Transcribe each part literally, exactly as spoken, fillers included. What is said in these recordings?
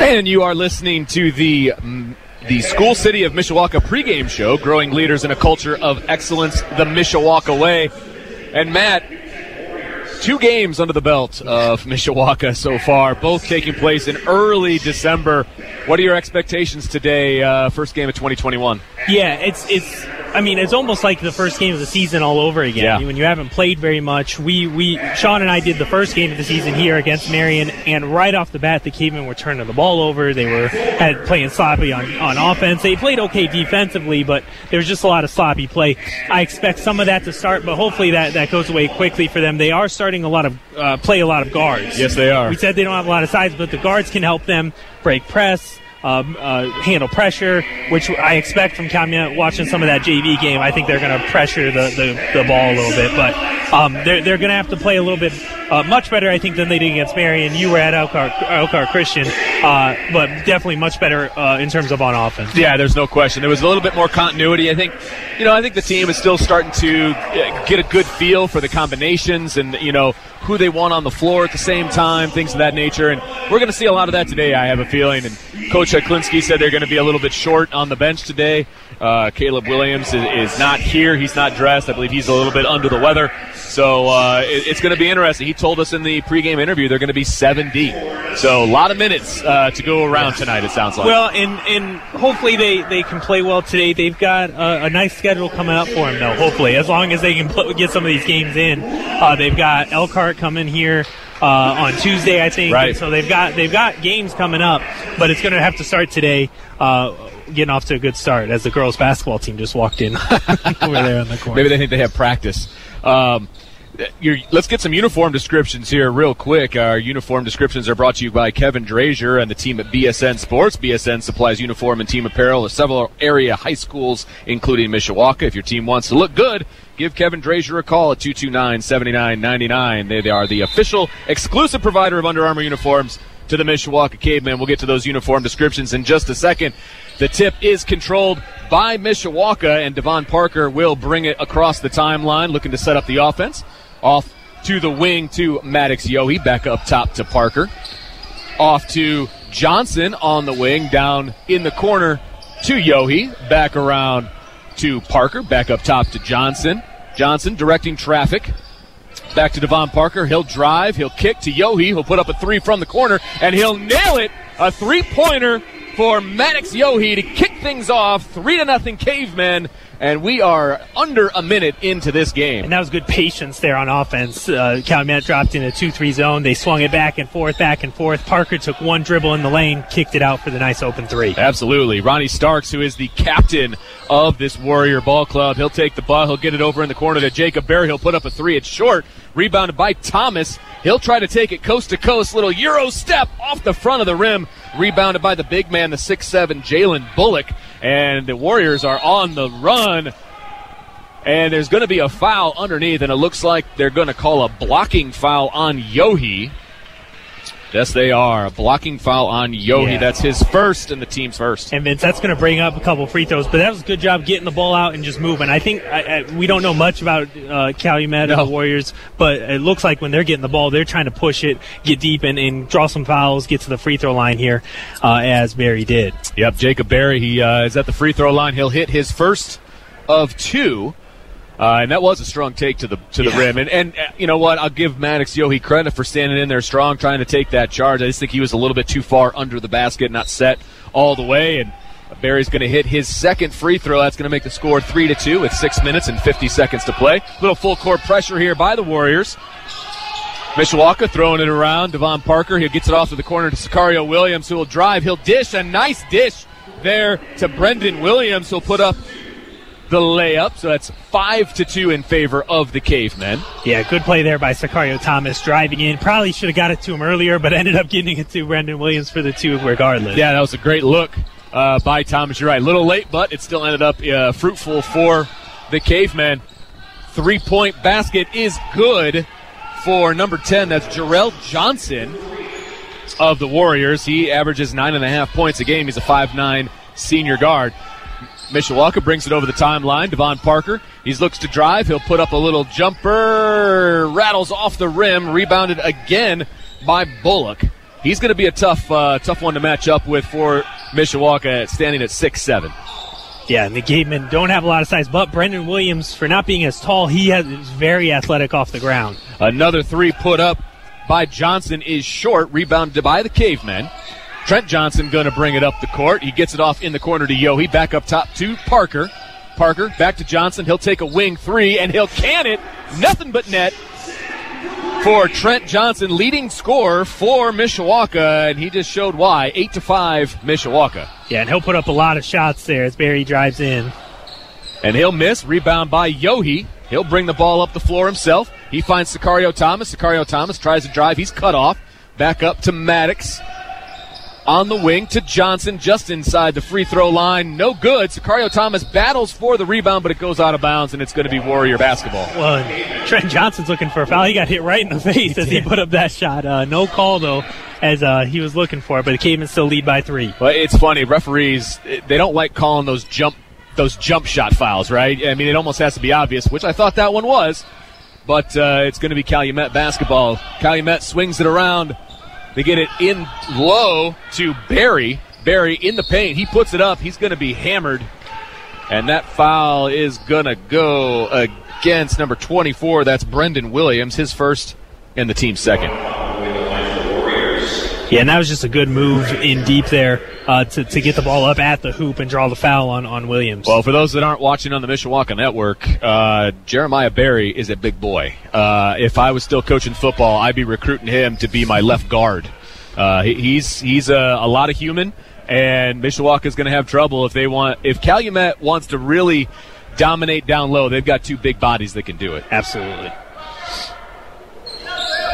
And you are listening to the um, the School City of Mishawaka pregame show, Growing Leaders in a Culture of Excellence, the Mishawaka Way. And Matt, two games under the belt of Mishawaka so far, both taking place in early December. What are your expectations today, uh, first game of twenty twenty-one? Yeah, it's it's. I mean, it's almost like the first game of the season all over again. Yeah. When you haven't played very much, we, we Sean and I did the first game of the season here against Marion, and right off the bat, the Cavemen were turning the ball over. They were had playing sloppy on, on offense. They played okay defensively, but there was just a lot of sloppy play. I expect some of that to start, but hopefully that, that goes away quickly for them. They are starting a lot of uh, play a lot of guards. Yes, they are. We said they don't have a lot of size, but the guards can help them break press. Um, uh, handle pressure, which I expect from Calumet. Watching some of that J V game, I think they're going to pressure the, the, the ball a little bit, but um, they're, they're going to have to play a little bit uh, much better, I think, than they did against Marion. You were at Elkhart, Elkhart Christian, uh, but definitely much better uh, in terms of on offense. Yeah, there's no question. There was a little bit more continuity. I think, you know, I think the team is still starting to get a good feel for the combinations and, you know, who they want on the floor at the same time, things of that nature. And we're going to see a lot of that today, I have a feeling. And Coach Hecklinski said they're going to be a little bit short on the bench today. Uh, Caleb Williams is, is not here. He's not dressed. I believe he's a little bit under the weather. So uh, it, it's going to be interesting. He told us in the pregame interview they're going to be seven deep. So a lot of minutes uh, to go around tonight, it sounds like. Well, and, and hopefully they, they can play well today. They've got a, a nice schedule coming up for them, though, hopefully, as long as they can put, get some of these games in. Uh, they've got Elkhart coming here uh, on Tuesday, I think. Right. So they've got they've got games coming up, but it's going to have to start today. Uh, getting off to a good start as the girls basketball team just walked in over there on the corner. Maybe they think they have practice. Um, Your, let's get some uniform descriptions here real quick. Our uniform descriptions are brought to you by Kevin Drazier and the team at B S N Sports. B S N supplies uniform and team apparel to several area high schools, including Mishawaka. If your team wants to look good, give Kevin Drazier a call at two two nine, seven nine nine nine. They, they are the official exclusive provider of Under Armour uniforms to the Mishawaka Cavemen. We'll get to those uniform descriptions in just a second. The tip is controlled by Mishawaka, and Devon Parker will bring it across the timeline, looking to set up the offense. Off to the wing to Maddox Yohe, back up top to Parker. Off to Johnson on the wing, down in the corner to Yohe, back around to Parker, back up top to Johnson. Johnson directing traffic. Back to Devon Parker. He'll drive. He'll kick to Yohe. He'll put up a three from the corner, and he'll nail it. A three-pointer for Maddox Yohe to kick things off. Three to nothing Cavemen, and we are under a minute into this game. And that was good patience there on offense. Uh, Calumet dropped in a two three zone. They swung it back and forth, back and forth. Parker took one dribble in the lane, kicked it out for the nice open three. Absolutely. Ronnie Starks, who is the captain of this Warrior Ball Club, he'll take the ball. He'll get it over in the corner to Jacob Berry. He'll put up a three. It's short. Rebounded by Thomas. He'll try to take it coast to coast. Little Euro step off the front of the rim. Rebounded by the big man, the six seven, Jalen Bullock. And the Warriors are on the run. And there's going to be a foul underneath, and it looks like they're going to call a blocking foul on Yohe. Yes, they are. A blocking foul on Yohe. Yeah. That's his first and the team's first. And, Vince, that's going to bring up a couple free throws, but that was a good job getting the ball out and just moving. I think I, I, we don't know much about uh, Calumet no. and the Warriors, but it looks like when they're getting the ball, they're trying to push it, get deep, and, and draw some fouls, get to the free throw line here, uh, as Berry did. Yep, Jacob Berry, he uh, is at the free throw line. He'll hit his first of two. Uh, and that was a strong take to the to the yeah. rim. And, and uh, you know what? I'll give Maddox Yohe credit for standing in there strong, trying to take that charge. I just think he was a little bit too far under the basket, not set all the way. And Barry's going to hit his second free throw. That's going to make the score three to two with six minutes and fifty seconds to play. A little full-court pressure here by the Warriors. Mishawaka throwing it around. Devon Parker, he gets it off to the corner to Sicario Williams, who will drive. He'll dish. A nice dish there to Brendan Williams, who'll put up the layup, so that's five to two in favor of the Cavemen. Yeah, good play there by Sicario Thomas driving in. Probably should have got it to him earlier, but ended up getting it to Brendan Williams for the two regardless. Yeah, that was a great look uh, by Thomas. You're right, a little late, but it still ended up uh, fruitful for the Cavemen. Three-point basket is good for number ten. That's Jarrell Johnson of the Warriors. He averages nine point five points a game. He's a five nine senior guard. Mishawaka brings it over the timeline. Devon Parker, he looks to drive. He'll put up a little jumper. Rattles off the rim. Rebounded again by Bullock. he's going to be a tough uh, tough one to match up with for Mishawaka, standing at six seven. Yeah, and the Cavemen don't have a lot of size, but Brendan Williams, for not being as tall, he has, is very athletic off the ground. Another three put up by Johnson is short, rebounded by the Cavemen. Trent Johnson going to bring it up the court. He gets it off in the corner to Yohe, back up top to Parker. Parker back to Johnson. He'll take a wing three, and he'll can it. Nothing but net for Trent Johnson, leading scorer for Mishawaka, and he just showed why. Eight to five, Mishawaka. Yeah, and he'll put up a lot of shots there as Barry drives in. And he'll miss. Rebound by Yohe. He'll bring the ball up the floor himself. He finds Sicario Thomas. Sicario Thomas tries to drive. He's cut off. Back up to Maddox. On the wing to Johnson, just inside the free throw line. No good. Sicario Thomas battles for the rebound, but it goes out of bounds, and it's going to be Warrior basketball. Well, Trent Johnson's looking for a foul. He got hit right in the face as he put up that shot. Uh, no call, though, as uh, he was looking for it, but the Cavemen still lead by three. Well, it's funny. Referees, they don't like calling those jump those jump shot fouls, right? I mean, it almost has to be obvious, which I thought that one was, but uh, it's going to be Calumet basketball. Calumet swings it around. They get it in low to Barry. Barry in the paint. He puts it up. He's going to be hammered. And that foul is going to go against number twenty-four. That's Brendan Williams, his first and the team's second. Yeah, and that was just a good move in deep there uh, to, to get the ball up at the hoop and draw the foul on, on Williams. Well, for those that aren't watching on the Mishawaka Network, uh, Jeremiah Barry is a big boy. Uh, if I was still coaching football, I'd be recruiting him to be my left guard. Uh, he's he's a, a lot of human, and Mishawaka's going to have trouble if they want. If Calumet wants to really dominate down low, they've got two big bodies that can do it. Absolutely.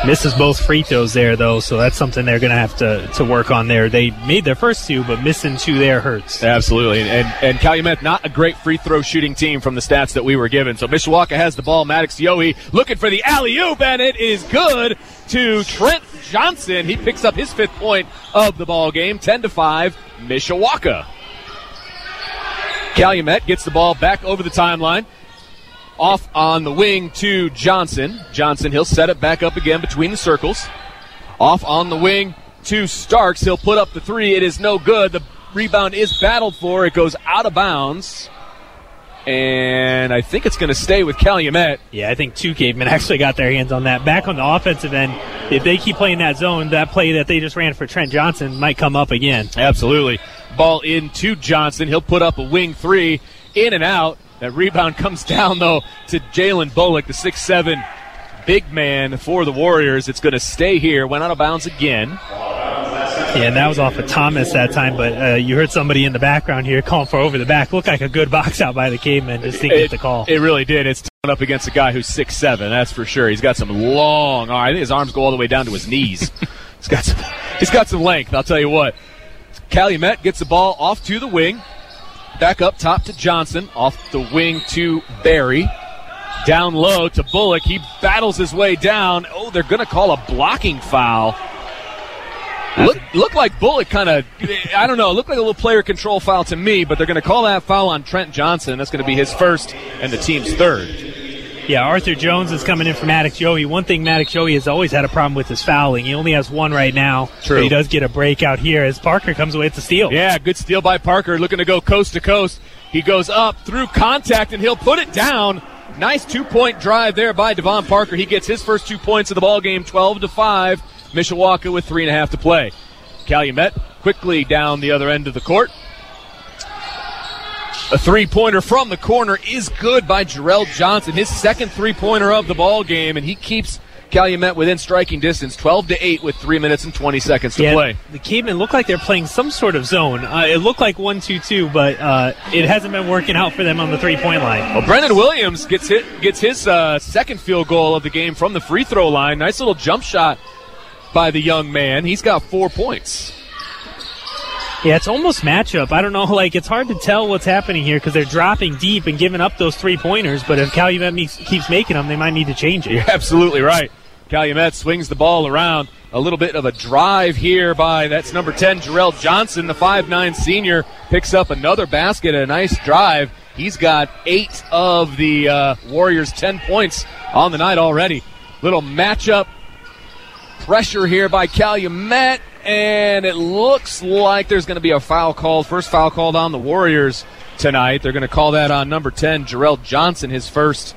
Misses both free throws there, though, so that's something they're going to have to to work on there. They made their first two, but missing two there hurts. Absolutely. And, and and Calumet, not a great free throw shooting team from the stats that we were given. So Mishawaka has the ball. Maddox Yohe looking for the alley-oop, and it is good to Trent Johnson. He picks up his fifth point of the ball game. ten to five, Mishawaka. Calumet gets the ball back over the timeline. Off on the wing to Johnson. Johnson, he'll set it back up again between the circles. Off on the wing to Starks. He'll put up the three. It is no good. The rebound is battled for. It goes out of bounds. And I think it's going to stay with Calumet. Yeah, I think two Cavemen actually got their hands on that. Back on the offensive end, if they keep playing that zone, that play that they just ran for Trent Johnson might come up again. Absolutely. Ball in to Johnson. He'll put up a wing three. In and out. That rebound comes down, though, to Jalen Bullock, the six seven big man for the Warriors. It's going to stay here. Went out of bounds again. Yeah, and that was off of Thomas that time, but uh, you heard somebody in the background here calling for over the back. Looked like a good box out by the Cavemen, just didn't get the call. It really did. It's turned up against a guy who's six seven, that's for sure. He's got some long arms. I think his arms go all the way down to his knees. he's got some, He's got some length, I'll tell you what. Calumet gets the ball off to the wing. Back up top to Johnson, off the wing to Barry, down low to Bullock. He battles his way down. Oh, they're going to call a blocking foul. Look, look like Bullock kind of, I don't know, looked like a little player control foul to me, but they're going to call that foul on Trent Johnson. That's going to be his first and the team's third. Yeah, Arthur Jones is coming in for Maddox Yohe. One thing Maddox Yohe has always had a problem with is fouling. He only has one right now. True. But he does get a break out here as Parker comes away with the steal. Yeah, good steal by Parker, looking to go coast to coast. He goes up through contact, and he'll put it down. Nice two-point drive there by Devon Parker. He gets his first two points of the ballgame, twelve to five. Mishawaka with three and a half to play. Calumet quickly down the other end of the court. A three-pointer from the corner is good by Jarrell Johnson, his second three-pointer of the ball game, and he keeps Calumet within striking distance, twelve to eight with three minutes and twenty seconds to yeah, play. The Cavemen look like they're playing some sort of zone. Uh, it looked like one two two, but uh, it hasn't been working out for them on the three-point line. Well, Brendan Williams gets hit, gets his uh, second field goal of the game from the free-throw line. Nice little jump shot by the young man. He's got four points. Yeah, it's almost matchup. I don't know, like, it's hard to tell what's happening here because they're dropping deep and giving up those three-pointers, but if Calumet makes, keeps making them, they might need to change it. You're absolutely right. Calumet swings the ball around. A little bit of a drive here by, that's number ten, Jarrell Johnson, the five nine senior, picks up another basket, a nice drive. He's got eight of the uh, Warriors' ten points on the night already. Little matchup pressure here by Calumet. And it looks like there's going to be a foul called. First foul called on the Warriors tonight. They're going to call that on number ten, Jarrell Johnson, his first.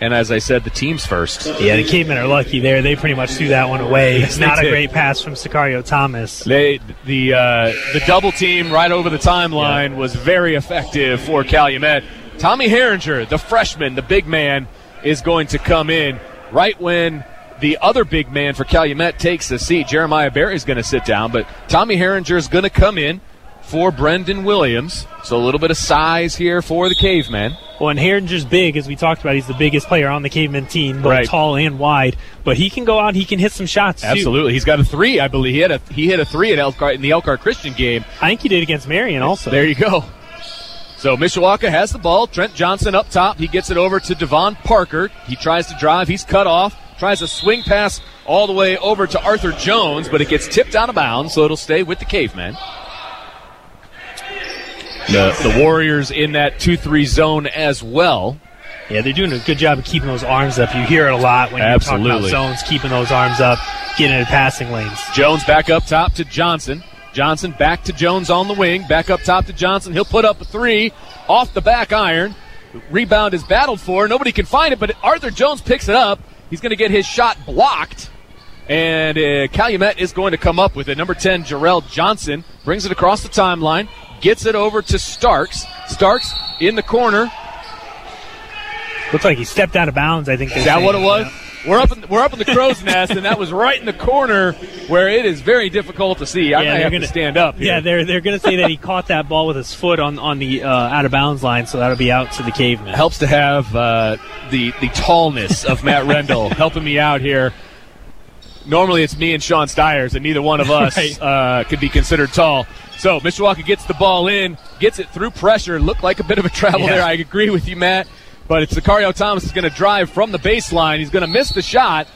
And as I said, the team's first. Yeah, the Cavemen are lucky there. They pretty much threw that one away. Yes, not a great pass from Sicario Thomas. They the uh, the double team right over the timeline yeah. was very effective for Calumet. Tommy Herringer, the freshman, the big man, is going to come in right when the other big man for Calumet takes the seat. Jeremiah Berry's going to sit down, but Tommy Herringer is going to come in for Brendan Williams. So a little bit of size here for the Cavemen. Well, and Herringer's big, as we talked about. He's the biggest player on the Cavemen team, both right. tall and wide. But he can go out, he can hit some shots, too. Absolutely. He's got a three, I believe. He had a, he hit a three at Elkhart in the Elkhart Christian game. I think he did against Marion also. There you go. So Mishawaka has the ball. Trent Johnson up top. He gets it over to Devon Parker. He tries to drive. He's cut off. Tries a swing pass all the way over to Arthur Jones, but it gets tipped out of bounds, so it'll stay with the Cavemen. The, the Warriors in that two three zone as well. Yeah, they're doing a good job of keeping those arms up. You hear it a lot when Absolutely. You're talking about zones, keeping those arms up, getting into passing lanes. Jones back up top to Johnson. Johnson back to Jones on the wing. Back up top to Johnson. He'll put up a three off the back iron. Rebound is battled for. Nobody can find it, but Arthur Jones picks it up. He's going to get his shot blocked. And uh, Calumet is going to come up with it. Number ten, Jarrell Johnson, brings it across the timeline. Gets it over to Starks. Starks in the corner. Looks like he stepped out of bounds, I think. Is that what it was? Yeah. We're up in, we're up in the crow's nest, and that was right in the corner where it is very difficult to see. I yeah, might have gonna, to stand up here. Yeah, they're, they're going to say that he caught that ball with his foot on, on the uh, out-of-bounds line, so that'll be out to the Cavemen. Helps to have uh, the, the tallness of Matt Rendall helping me out here. Normally it's me and Sean Stiers, and neither one of us right. uh, could be considered tall. So Mishawaka gets the ball in, gets it through pressure. Looked like a bit of a travel yeah. there. I agree with you, Matt. But it's Sicario Thomas is going to drive from the baseline. He's going to miss the shot.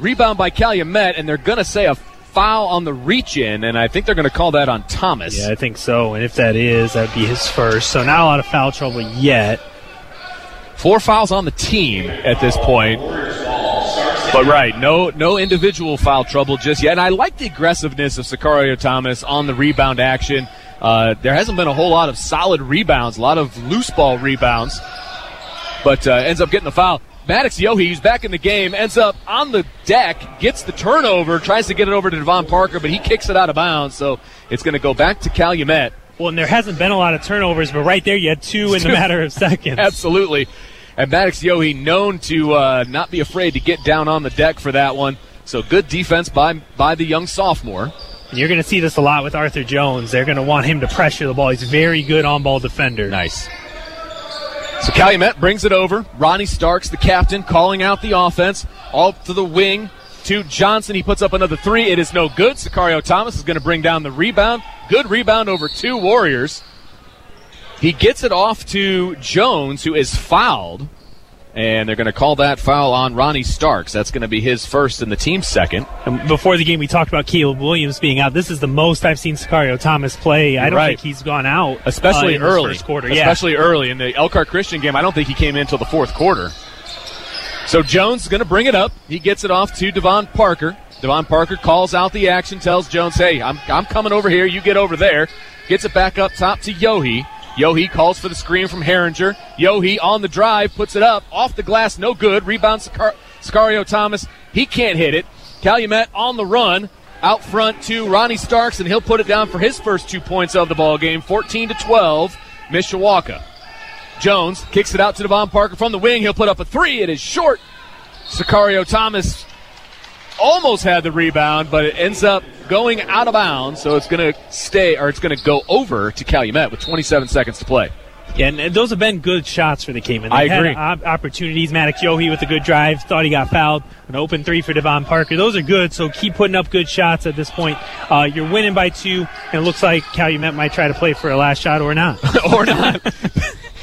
Rebound by Calumet, and they're going to say a foul on the reach-in, and I think they're going to call that on Thomas. Yeah, I think so. And if that is, that would be his first. So not a lot of foul trouble yet. Four fouls on the team at this point. But, right, no no individual foul trouble just yet. And I like the aggressiveness of Sicario Thomas on the rebound action. Uh, there hasn't been a whole lot of solid rebounds, a lot of loose ball rebounds, but uh, ends up getting the foul. Maddox Yohe, who's back in the game, ends up on the deck, gets the turnover, tries to get it over to Devon Parker, but he kicks it out of bounds, so it's going to go back to Calumet. Well, and there hasn't been a lot of turnovers, but right there you had two in the matter of seconds. Absolutely. And Maddox Yohe, known to uh, not be afraid to get down on the deck for that one. So good defense by by the young sophomore. And you're going to see this a lot with Arthur Jones. They're going to want him to pressure the ball. He's a very good on-ball defender. Nice. So Calumet brings it over. Ronnie Starks, the captain, calling out the offense. All to the wing to Johnson. He puts up another three. It is no good. Sicario Thomas is going to bring down the rebound. Good rebound over two Warriors. He gets it off to Jones, who is fouled, and they're going to call that foul on Ronnie Starks. That's going to be his first and the team's second. And before the game, we talked about Caleb Williams being out. This is the most I've seen Sicario Thomas play. I don't right. think he's gone out, especially uh, early, first quarter. Especially yeah. early in the Elkhart Christian game. I don't think he came in until the fourth quarter. So Jones is going to bring it up. He gets it off to Devon Parker. Devon Parker calls out the action, tells Jones, "Hey, I'm I'm coming over here. You get over there." Gets it back up top to Yohe. Yohe calls for the screen from Herringer. Yohe on the drive, puts it up. Off the glass, no good. Rebound Sicar- Sicario Thomas. He can't hit it. Calumet on the run. Out front to Ronnie Starks, and he'll put it down for his first two points of the ball game. fourteen to twelve, Mishawaka. Jones kicks it out to Devon Parker from the wing. He'll put up a three. It is short. Sicario Thomas almost had the rebound, but it ends up going out of bounds, so it's going to stay, or it's going to go over to Calumet with twenty-seven seconds to play. Yeah, and those have been good shots for the Cavemen. I agree. Op- opportunities. Maddox Yohe with a good drive. Thought he got fouled. An open three for Devon Parker. Those are good, so keep putting up good shots at this point. Uh, you're winning by two, and it looks like Calumet might try to play for a last shot or not. or not.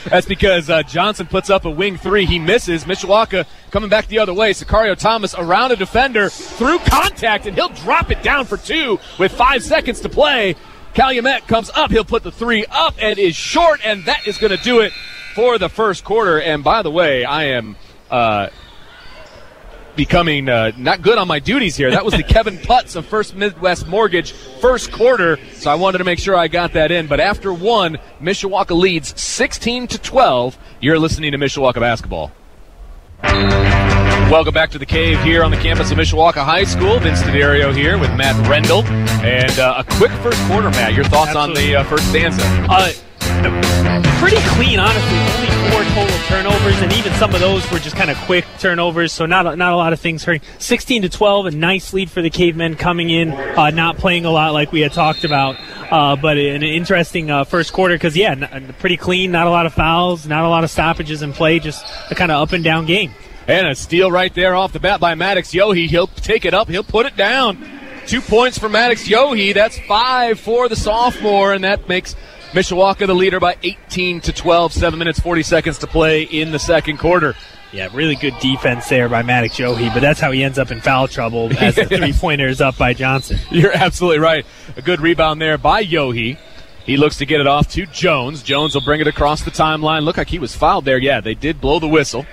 That's because uh, Johnson puts up a wing three. He misses. Mishawaka coming back the other way. Sicario Thomas around a defender through contact, and he'll drop it down for two with five seconds to play. Calumet comes up. He'll put the three up and is short, and that is going to do it for the first quarter. And, by the way, I am uh, becoming uh, not good on my duties here. That was the Kevin Putz of First Midwest Mortgage first quarter, so I wanted to make sure I got that in. But after one, Mishawaka leads sixteen to twelve. You're listening to Mishawaka Basketball. Welcome back to the Cave here on the campus of Mishawaka High School. Vince DeDario here with Matt Rendall. And uh, a quick first quarter, Matt. Your thoughts Absolutely. on the uh, first stanza? Uh, pretty clean, honestly. Only four total turnovers, and even some of those were just kind of quick turnovers, so not, not a lot of things hurting. sixteen to twelve, a nice lead for the Cavemen coming in, uh, not playing a lot like we had talked about. Uh, but an interesting uh, first quarter because, yeah, n- pretty clean, not a lot of fouls, not a lot of stoppages in play, just a kind of up-and-down game. And a steal right there off the bat by Maddox Yohe. He'll take it up. He'll put it down. Two points for Maddox Yohe. That's five for the sophomore, and that makes Mishawaka the leader by eighteen to twelve. Seven minutes, forty seconds to play in the second quarter. Yeah, really good defense there by Maddox Yohe, but that's how he ends up in foul trouble as the three-pointer is up by Johnson. You're absolutely right. A good rebound there by Yohe. He looks to get it off to Jones. Jones will bring it across the timeline. Looked like he was fouled there. Yeah, they did blow the whistle.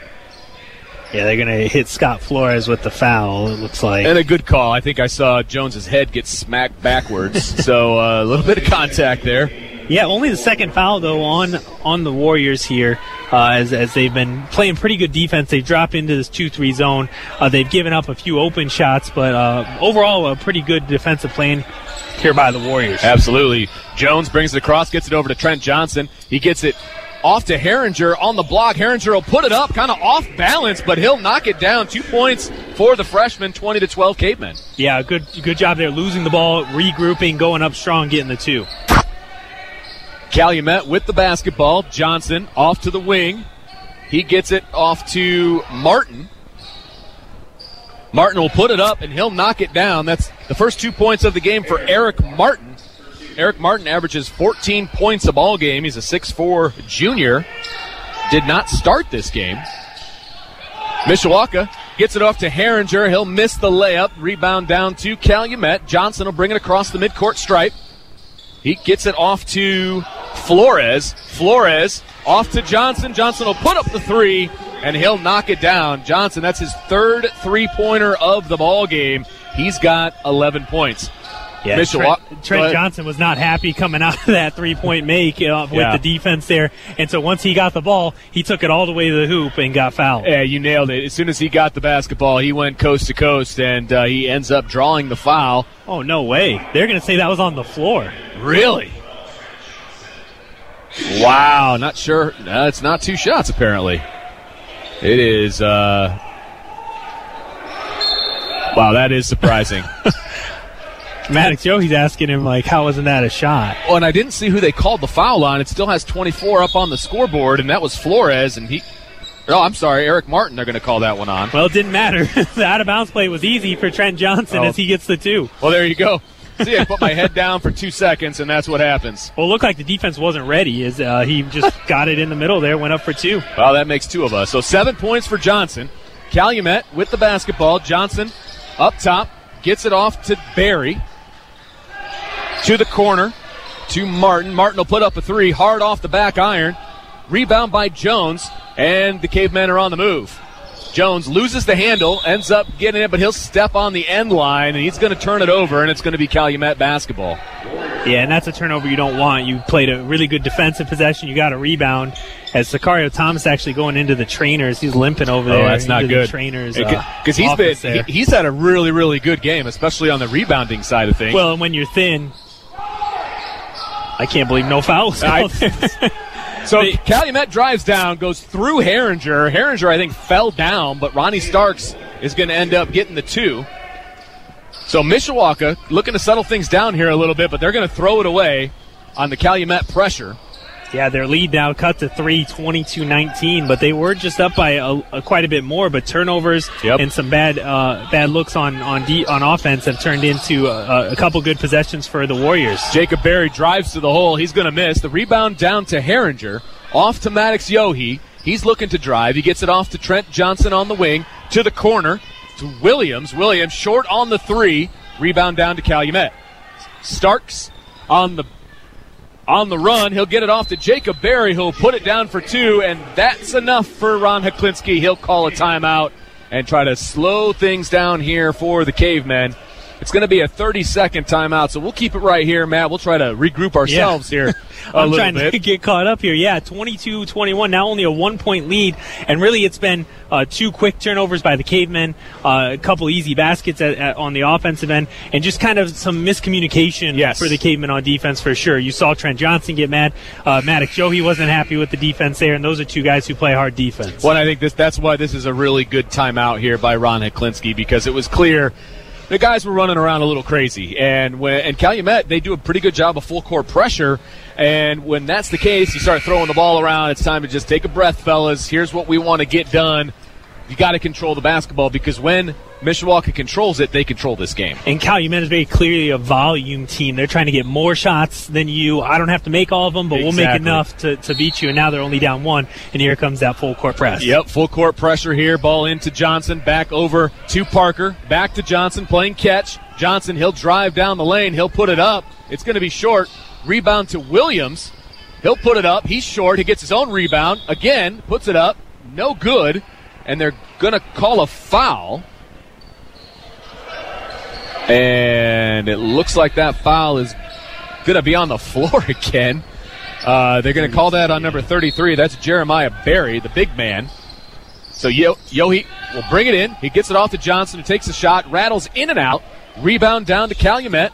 Yeah, they're going to hit Scott Flores with the foul, it looks like. And a good call. I think I saw Jones's head get smacked backwards. So uh, a little bit of contact there. Yeah, only the second foul, though, on on the Warriors here uh, as, as they've been playing pretty good defense. They've dropped into this two three zone. Uh, they've given up a few open shots, but uh, overall a pretty good defensive plan here by the Warriors. Absolutely. Jones brings it across, gets it over to Trent Johnson. He gets it off to Herringer on the block. Herringer will put it up, kind of off balance, but he'll knock it down. Two points for the freshman, twenty to twelve Cavemen. Yeah, good good job there. Losing the ball, regrouping, going up strong, getting the two. Calumet with the basketball. Johnson off to the wing. He gets it off to Martin. Martin will put it up, and he'll knock it down. That's the first two points of the game for Eric Martin. Eric Martin averages fourteen points a ball game. He's a six foot four junior. Did not start this game. Mishawaka gets it off to Herringer. He'll miss the layup. Rebound down to Calumet. Johnson will bring it across the midcourt stripe. He gets it off to Flores. Flores off to Johnson. Johnson will put up the three, and he'll knock it down. Johnson, that's his third three-pointer of the ball game. He's got eleven points. Yeah, Mishawaka. Trent, Trent Johnson was not happy coming out of that three-point make uh, with yeah. the defense there. And so once he got the ball, he took it all the way to the hoop and got fouled. Yeah, you nailed it. As soon as he got the basketball, he went coast to coast, and uh, he ends up drawing the foul. Oh, no way. They're going to say that was on the floor. Really? Wow. Not sure. No, it's not two shots, apparently. It is. Uh... Wow, that is surprising. Maddox Yohe's asking him, like, how wasn't that a shot? Well, and I didn't see who they called the foul on. It still has twenty-four up on the scoreboard, and that was Flores, and he... Oh, I'm sorry, Eric Martin, they're going to call that one on. Well, it didn't matter. The out-of-bounds play was easy for Trent Johnson oh. as he gets the two. Well, there you go. See, I put my head down for two seconds, and that's what happens. Well, it looked like the defense wasn't ready. As uh, he just got it in the middle there, went up for two. Well, that makes two of us. So seven points for Johnson. Calumet with the basketball. Johnson up top, gets it off to Barry. To the corner, to Martin. Martin will put up a three, hard off the back iron. Rebound by Jones, and the Cavemen are on the move. Jones loses the handle, ends up getting it, but he'll step on the end line, and he's going to turn it over, and it's going to be Calumet basketball. Yeah, and that's a turnover you don't want. You played a really good defensive possession. You got a rebound. As Sicario Thomas actually going into the trainers, he's limping over there. Oh, that's not good. Trainers, because uh, he's been he, he's had a really really good game, especially on the rebounding side of things. Well, and when you're thin. I can't believe no fouls. I, so they, Calumet drives down, goes through Herringer. Herringer, I think, fell down, but Ronnie Starks is going to end up getting the two. So Mishawaka looking to settle things down here a little bit, but they're going to throw it away on the Calumet pressure. Yeah, their lead now cut to three, twenty-two nineteen, but they were just up by a, a, quite a bit more, but turnovers yep. and some bad uh, bad looks on on, de- on offense have turned into a, a couple good possessions for the Warriors. Jacob Berry drives to the hole. He's going to miss. The rebound down to Herringer, off to Maddox Yohe. He's looking to drive. He gets it off to Trent Johnson on the wing, to the corner, to Williams. Williams short on the three. Rebound down to Calumet. Starks on the On the run, he'll get it off to Jacob Berry, who'll put it down for two, and that's enough for Ron Hecklinski. He'll call a timeout, and try to slow things down here for the Cavemen. It's going to be a thirty-second timeout, so we'll keep it right here, Matt. We'll try to regroup ourselves yeah. here a I'm little trying bit. To get caught up here. Yeah, twenty-two twenty-one, now only a one-point lead, and really it's been uh, two quick turnovers by the Cavemen, uh, a couple easy baskets at, at, on the offensive end, and just kind of some miscommunication yes. for the Cavemen on defense for sure. You saw Trent Johnson get mad. Uh, Maddox Joe, he wasn't happy with the defense there, and those are two guys who play hard defense. Well, I think this, that's why this is a really good timeout here by Ron Hecklinski, because it was clear the guys were running around a little crazy, and when, and Calumet, they do a pretty good job of full-court pressure, and when that's the case, you start throwing the ball around. It's time to just take a breath, fellas. Here's what we want to get done. You got to control the basketball, because when Mishawaka controls it, they control this game. And Calumet is very clearly a volume team. They're trying to get more shots than you. I don't have to make all of them, but exactly. we'll make enough to, to beat you. And now they're only down one, and here comes that full-court press. Yep, full-court pressure here. Ball into Johnson, back over to Parker, back to Johnson, playing catch. Johnson, he'll drive down the lane. He'll put it up. It's going to be short. Rebound to Williams. He'll put it up. He's short. He gets his own rebound. Again, puts it up. No good. And they're going to call a foul. And it looks like that foul is going to be on the floor again. Uh, they're going to call that on number thirty-three. That's Jeremiah Berry, the big man. So Yo- Yohi will bring it in. He gets it off to Johnson, who takes a shot, rattles in and out. Rebound down to Calumet.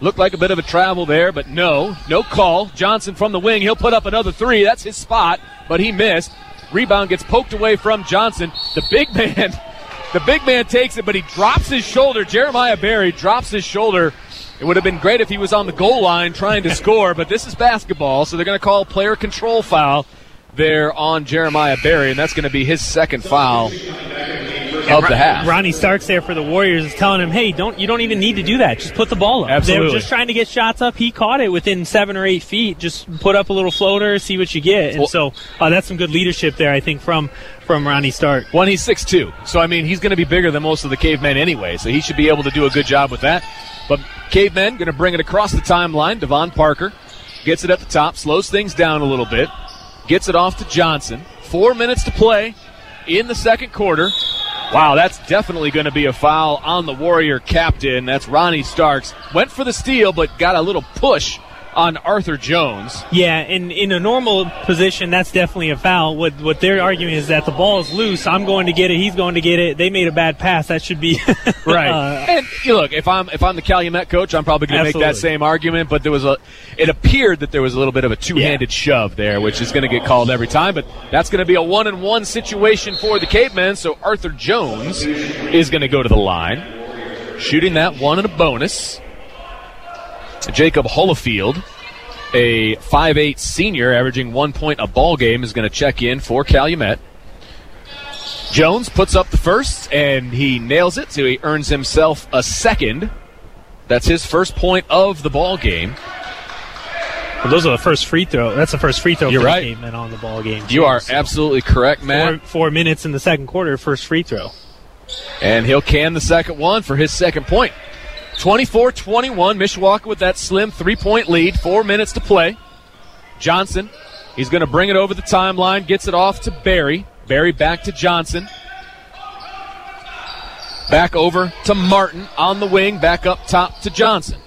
Looked like a bit of a travel there, but no. No call. Johnson from the wing. He'll put up another three. That's his spot, but he missed. Rebound gets poked away from Johnson. The big man, the big man takes it, but he drops his shoulder. Jeremiah Berry drops his shoulder. It would have been great if he was on the goal line trying to score, but this is basketball, so they're going to call player control foul there on Jeremiah Berry, and that's going to be his second foul of the half. Ronnie Starks there for the Warriors is telling him, hey, don't you don't even need to do that. Just put the ball up. Absolutely. They were just trying to get shots up. He caught it within seven or eight feet. Just put up a little floater, see what you get. And well, so uh, that's some good leadership there, I think, from, from Ronnie Stark. Well, he's six two. So, I mean, he's going to be bigger than most of the Cavemen anyway, so he should be able to do a good job with that. But Cavemen going to bring it across the timeline. Devon Parker gets it at the top, slows things down a little bit, gets it off to Johnson. Four minutes to play in the second quarter. Wow, that's definitely going to be a foul on the Warrior captain. That's Ronnie Starks. Went for the steal, but got a little push on Arthur Jones. Yeah, and in a normal position, that's definitely a foul. What what they're arguing is that the ball is loose. I'm going to get it. He's going to get it. They made a bad pass. That should be right. Uh, and you look, if I'm if I'm the Calumet coach, I'm probably going to make that same argument. But there was a, it appeared that there was a little bit of a two-handed yeah. shove there, which is going to get called every time. But that's going to be a one and one situation for the Cavemen. So Arthur Jones is going to go to the line, shooting that one in a bonus. Jacob Holofield, a five eight senior, averaging one point a ball game, is going to check in for Calumet. Jones puts up the first, and he nails it, so he earns himself a second. That's his first point of the ball game. Well, those are the first free throw. That's the first free throw You're for right. the Cavemen on the ball game. Too, you are so. absolutely correct, Matt. Four, four minutes in the second quarter, first free throw. And he'll can the second one for his second point. twenty-four twenty-one, Mishawaka with that slim three-point lead, four minutes to play. Johnson, he's going to bring it over the timeline, gets it off to Berry. Berry back to Johnson. Back over to Martin on the wing, back up top to Johnson.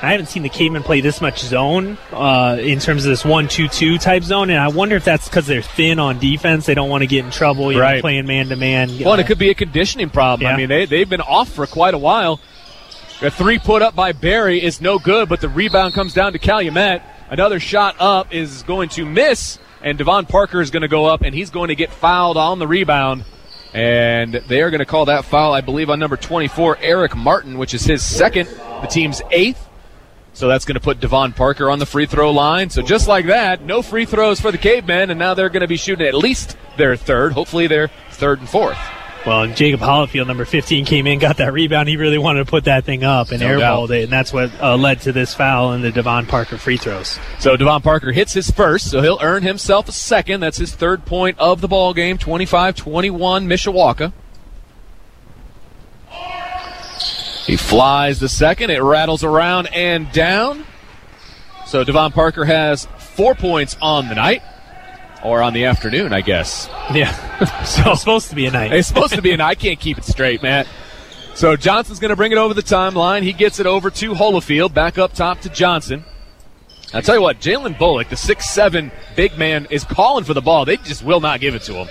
I haven't seen the Cavemen play this much zone uh, in terms of this one two two type zone, and I wonder if that's because they're thin on defense. They don't want to get in trouble, you right. know, playing man-to-man. Well, uh, it could be a conditioning problem. Yeah. I mean, they, they've been off for quite a while. The three put up by Berry is no good, but the rebound comes down to Calumet. Another shot up is going to miss, and Devon Parker is going to go up, and he's going to get fouled on the rebound. And they are going to call that foul, I believe, on number twenty-four, Eric Martin, which is his second, the team's eighth. So that's going to put Devon Parker on the free throw line. So just like that, no free throws for the Cavemen, and now they're going to be shooting at least their third, hopefully their third and fourth. Well, and Jacob Holofield, number fifteen, came in, got that rebound. He really wanted to put that thing up and no airballed doubt. it, and that's what uh, led to this foul and the Devon Parker free throws. So Devon Parker hits his first, so he'll earn himself a second. That's his third point of the ball game. twenty-five twenty-one, Mishawaka. He flies the second. It rattles around and down. So Devon Parker has four points on the night. Or on the afternoon, I guess. Yeah. So it's supposed to be a night. It's supposed to be a night. I can't keep it straight, Matt. So Johnson's going to bring it over the timeline. He gets it over to Holofield. Back up top to Johnson. I'll tell you what, Jalen Bullock, the six seven big man, is calling for the ball. They just will not give it to him.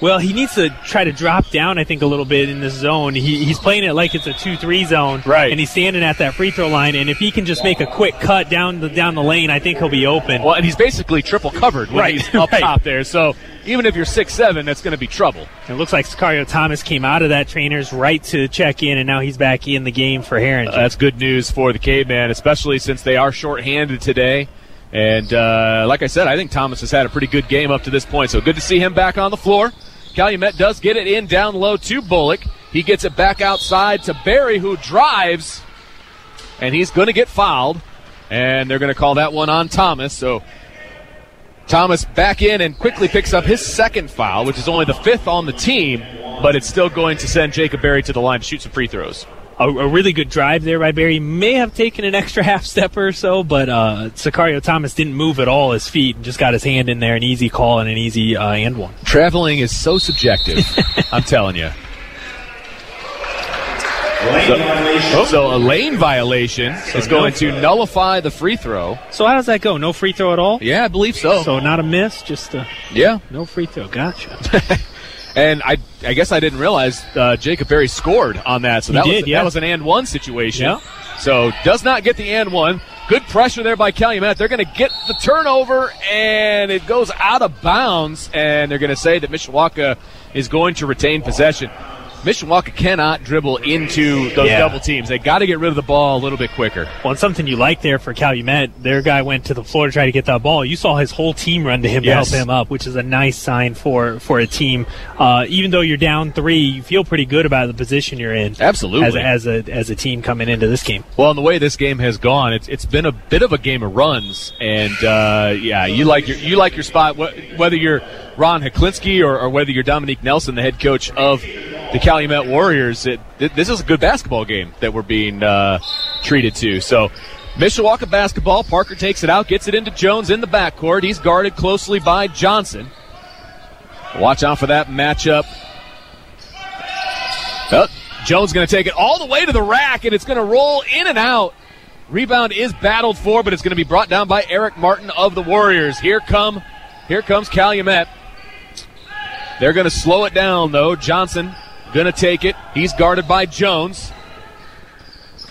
Well, he needs to try to drop down, I think, a little bit in this zone. He, he's playing it like it's a two three zone, right? And he's standing at that free throw line, and if he can just make a quick cut down the down the lane, I think he'll be open. Well, and he's basically triple covered when right. he's up right. top there, so even if you're six seven, that's going to be trouble. It looks like Sicario Thomas came out of that trainer's right to check in, and now he's back in the game for Herringer. Uh, that's good news for the Caveman, especially since they are shorthanded today. And uh, like I said, I think Thomas has had a pretty good game up to this point, so good to see him back on the floor. Calumet does get it in down low to Bullock. He gets it back outside to Barry, who drives, and he's going to get fouled. And they're going to call that one on Thomas. So Thomas back in and quickly picks up his second foul, which is only the fifth on the team, but it's still going to send Jacob Barry to the line to shoot some free throws. A, a really good drive there by Barry. May have taken an extra half step or so, but uh, Sicario Thomas didn't move at all his feet and just got his hand in there, an easy call and an easy uh, and one. Traveling is so subjective, I'm telling you. Lane so, oh, so a lane violation so is going no to nullify the free throw. So how does that go? No free throw at all? Yeah, I believe so. So not a miss, just a, yeah, no free throw. Gotcha. And I I guess I didn't realize uh, Jacob Berry scored on that. So that, did, was, yeah. that was an and one situation. Yeah. So does not get the and one. Good pressure there by Calumet. They're going to get the turnover, and it goes out of bounds. And they're going to say that Mishawaka is going to retain possession. Mishawaka cannot dribble into those yeah. double teams. They got to get rid of the ball a little bit quicker. Well, and something you like there for Calumet, their guy went to the floor to try to get that ball. You saw his whole team run to him yes. to help him up, which is a nice sign for, for a team. Uh, even though you're down three, you feel pretty good about the position you're in. Absolutely. As a, as a, as a team coming into this game. Well, and the way this game has gone, it's it's been a bit of a game of runs. And, uh, yeah, you like your, you like your spot, whether you're Ron Hecklinski or, or whether you're Dominique Nelson, the head coach of the Calumet Warriors. It, this is a good basketball game that we're being uh, treated to. So Mishawaka basketball, Parker takes it out, gets it into Jones in the backcourt. He's guarded closely by Johnson. Watch out for that matchup. Oh, Jones going to take it all the way to the rack, and it's going to roll in and out. Rebound is battled for, but it's going to be brought down by Eric Martin of the Warriors. Here come, here comes Calumet. They're going to slow it down, though. Johnson going to take it. He's guarded by Jones.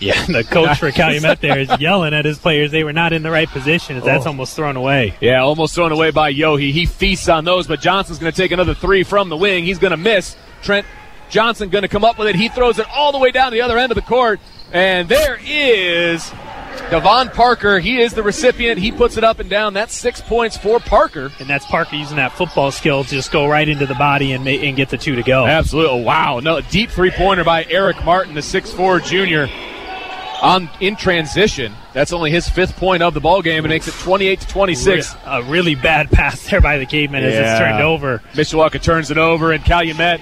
Yeah, the coach for Calumet there is yelling at his players. They were not in the right position. Oh. That's almost thrown away. Yeah, almost thrown away by Yohe. He feasts on those, but Johnson's going to take another three from the wing. He's going to miss. Trent Johnson going to come up with it. He throws it all the way down the other end of the court. And there is Devon Parker. He is the recipient. He puts it up and down. That's six points for Parker. And that's Parker using that football skill to just go right into the body and, and get the two to go. Absolutely. Wow. No, deep three-pointer by Eric Martin, the six four junior, on in transition. That's only his fifth point of the ballgame. It makes it twenty-eight to twenty-six. A really bad pass there by the Cavemen yeah. as it's turned over. Mishawaka turns it over, and Calumet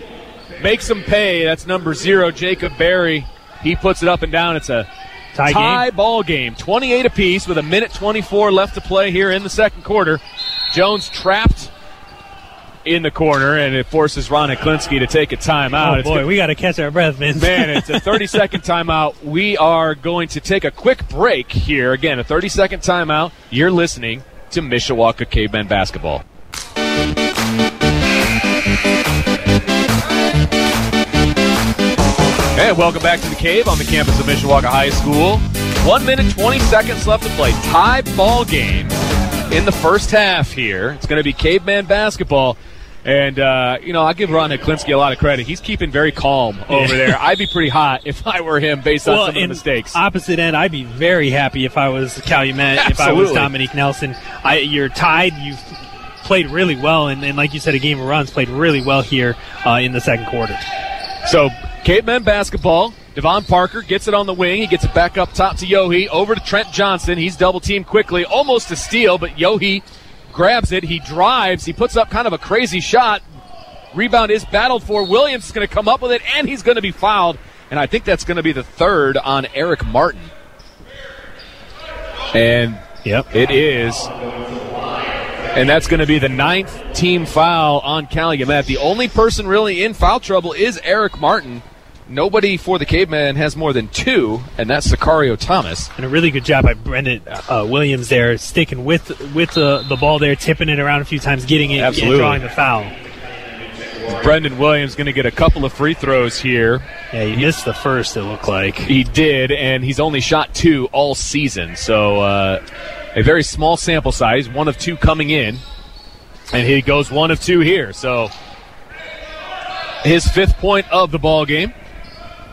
makes him pay. That's number zero, Jacob Berry. He puts it up and down. It's a Tie, tie game. Ball game, twenty-eight apiece with a minute twenty-four left to play here in the second quarter. Jones trapped in the corner, and it forces Ron Hecklinski to take a timeout. Oh, boy, we got to catch our breath, Vince. Man, it's a thirty-second timeout. We are going to take a quick break here. Again, a thirty-second timeout. You're listening to Mishawaka Cavemen Basketball. Hey, welcome back to the Cave on the campus of Mishawaka High School. One minute, twenty seconds left to play. Tie ball game in the first half here. It's going to be Caveman basketball. And, uh, you know, I give Ron Hecklinski a lot of credit. He's keeping very calm over there. I'd be pretty hot if I were him based on well, some of the mistakes. Opposite end, I'd be very happy if I was Calumet, Absolutely. if I was Dominique Nelson. I, you're tied. You've played really well. And, and like you said, a game of runs, played really well here uh, in the second quarter. So, Cavemen basketball. Devon Parker gets it on the wing. He gets it back up top to Yohe. Over to Trent Johnson. He's double-teamed quickly. Almost a steal, but Yohe grabs it. He drives. He puts up kind of a crazy shot. Rebound is battled for. Williams is going to come up with it, and he's going to be fouled. And I think that's going to be the third on Eric Martin. And yep. it is. And that's going to be the ninth team foul on Calumet. The only person really in foul trouble is Eric Martin. Nobody for the Cavemen has more than two, and that's Sicario Thomas. And a really good job by Brendan uh, Williams there, sticking with with uh, the ball there, tipping it around a few times, getting it, Absolutely. and drawing the foul. Brendan Williams going to get a couple of free throws here. Yeah, he, he missed the first, it looked like. He did, and he's only shot two all season. So uh, a very small sample size, one of two coming in, and he goes one of two here. So his fifth point of the ball game.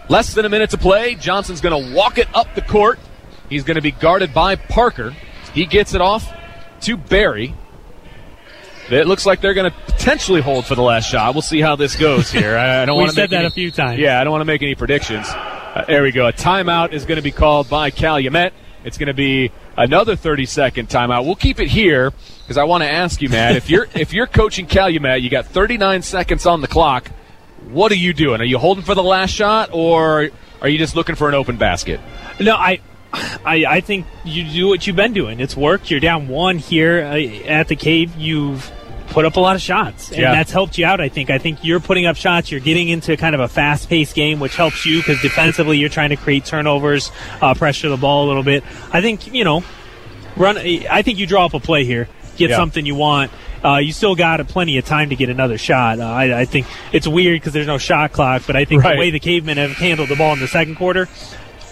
Less than a minute to play. Johnson's going to walk it up the court. He's going to be guarded by Parker. He gets it off to Barry. It looks like they're going to potentially hold for the last shot. We'll see how this goes here. I don't want to. We said that any, a few times. Yeah, I don't want to make any predictions. Uh, there we go. A timeout is going to be called by Calumet. It's going to be another thirty-second timeout. We'll keep it here because I want to ask you, Matt, if you're if you're coaching Calumet, you got thirty-nine seconds on the clock. What are you doing? Are you holding for the last shot, or are you just looking for an open basket? No, I I, I think you do what you've been doing. It's worked. You're down one here at the Cave. You've put up a lot of shots, and yeah. that's helped you out, I think. I think you're putting up shots. You're getting into kind of a fast-paced game, which helps you because defensively you're trying to create turnovers, uh, pressure the ball a little bit. I think, you know, run. I think you draw up a play here, get yeah. something you want. Uh, you still got plenty of time to get another shot. Uh, I, I think it's weird because there's no shot clock, but I think right. the way the Cavemen have handled the ball in the second quarter,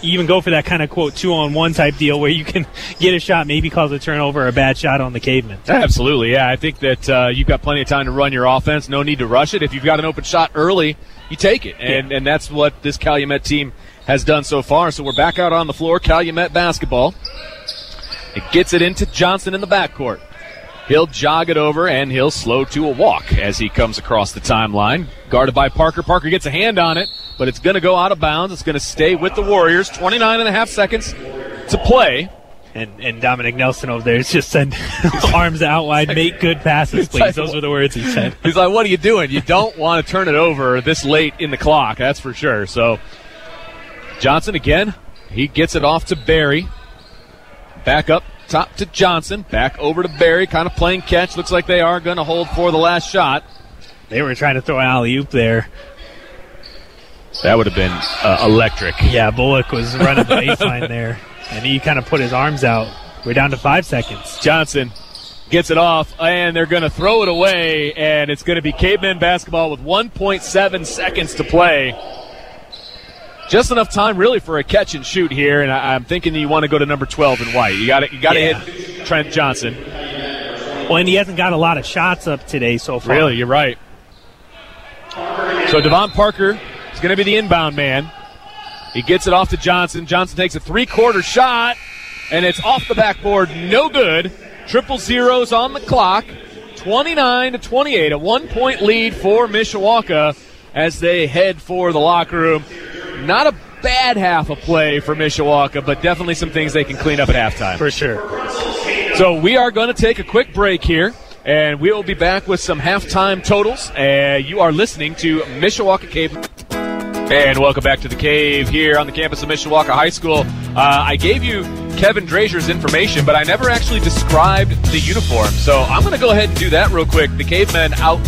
you even go for that kind of, quote, two-on-one type deal where you can get a shot, maybe cause a turnover or a bad shot on the Cavemen. Absolutely, yeah. I think that uh, you've got plenty of time to run your offense. No need to rush it. If you've got an open shot early, you take it, and, yeah. and that's what this Calumet team has done so far. So we're back out on the floor, Calumet basketball. It gets it into Johnson in the backcourt. He'll jog it over, and he'll slow to a walk as he comes across the timeline. Guarded by Parker. Parker gets a hand on it, but it's going to go out of bounds. It's going to stay with the Warriors. twenty-nine and a half seconds to play. And and Dominique Nelson over there is just sending arms out wide, like, make good passes, please. Like, those were the words he said. He's like, what are you doing? You don't want to turn it over this late in the clock, that's for sure. So Johnson again. He gets it off to Barry. Back up. Top to Johnson, back over to Barry, kind of playing catch. Looks like they are going to hold for the last shot. They were trying to throw an alley-oop there. That would have been uh, electric. Yeah, Bullock was running the baseline there, and he kind of put his arms out. We're down to five seconds. Johnson gets it off, and they're going to throw it away, and it's going to be Cavemen basketball with one point seven seconds to play. Just enough time, really, for a catch and shoot here, and I, I'm thinking you want to go to number twelve in white. You got you got to yeah. hit Trent Johnson. Well, and he hasn't got a lot of shots up today so far. Really, you're right. So Devon Parker is going to be the inbound man. He gets it off to Johnson. Johnson takes a three-quarter shot, and it's off the backboard. No good. Triple zeros on the clock. twenty-nine to twenty-eight, a one-point lead for Mishawaka as they head for the locker room. Not a bad half of play for Mishawaka, but definitely some things they can clean up at halftime. For sure. So we are going to take a quick break here, and we will be back with some halftime totals. Uh, you are listening to Mishawaka Cave. And welcome back to the Cave here on the campus of Mishawaka High School. Uh, I gave you Kevin Drazier's information, but I never actually described the uniform. So I'm going to go ahead and do that real quick. The Cavemen out.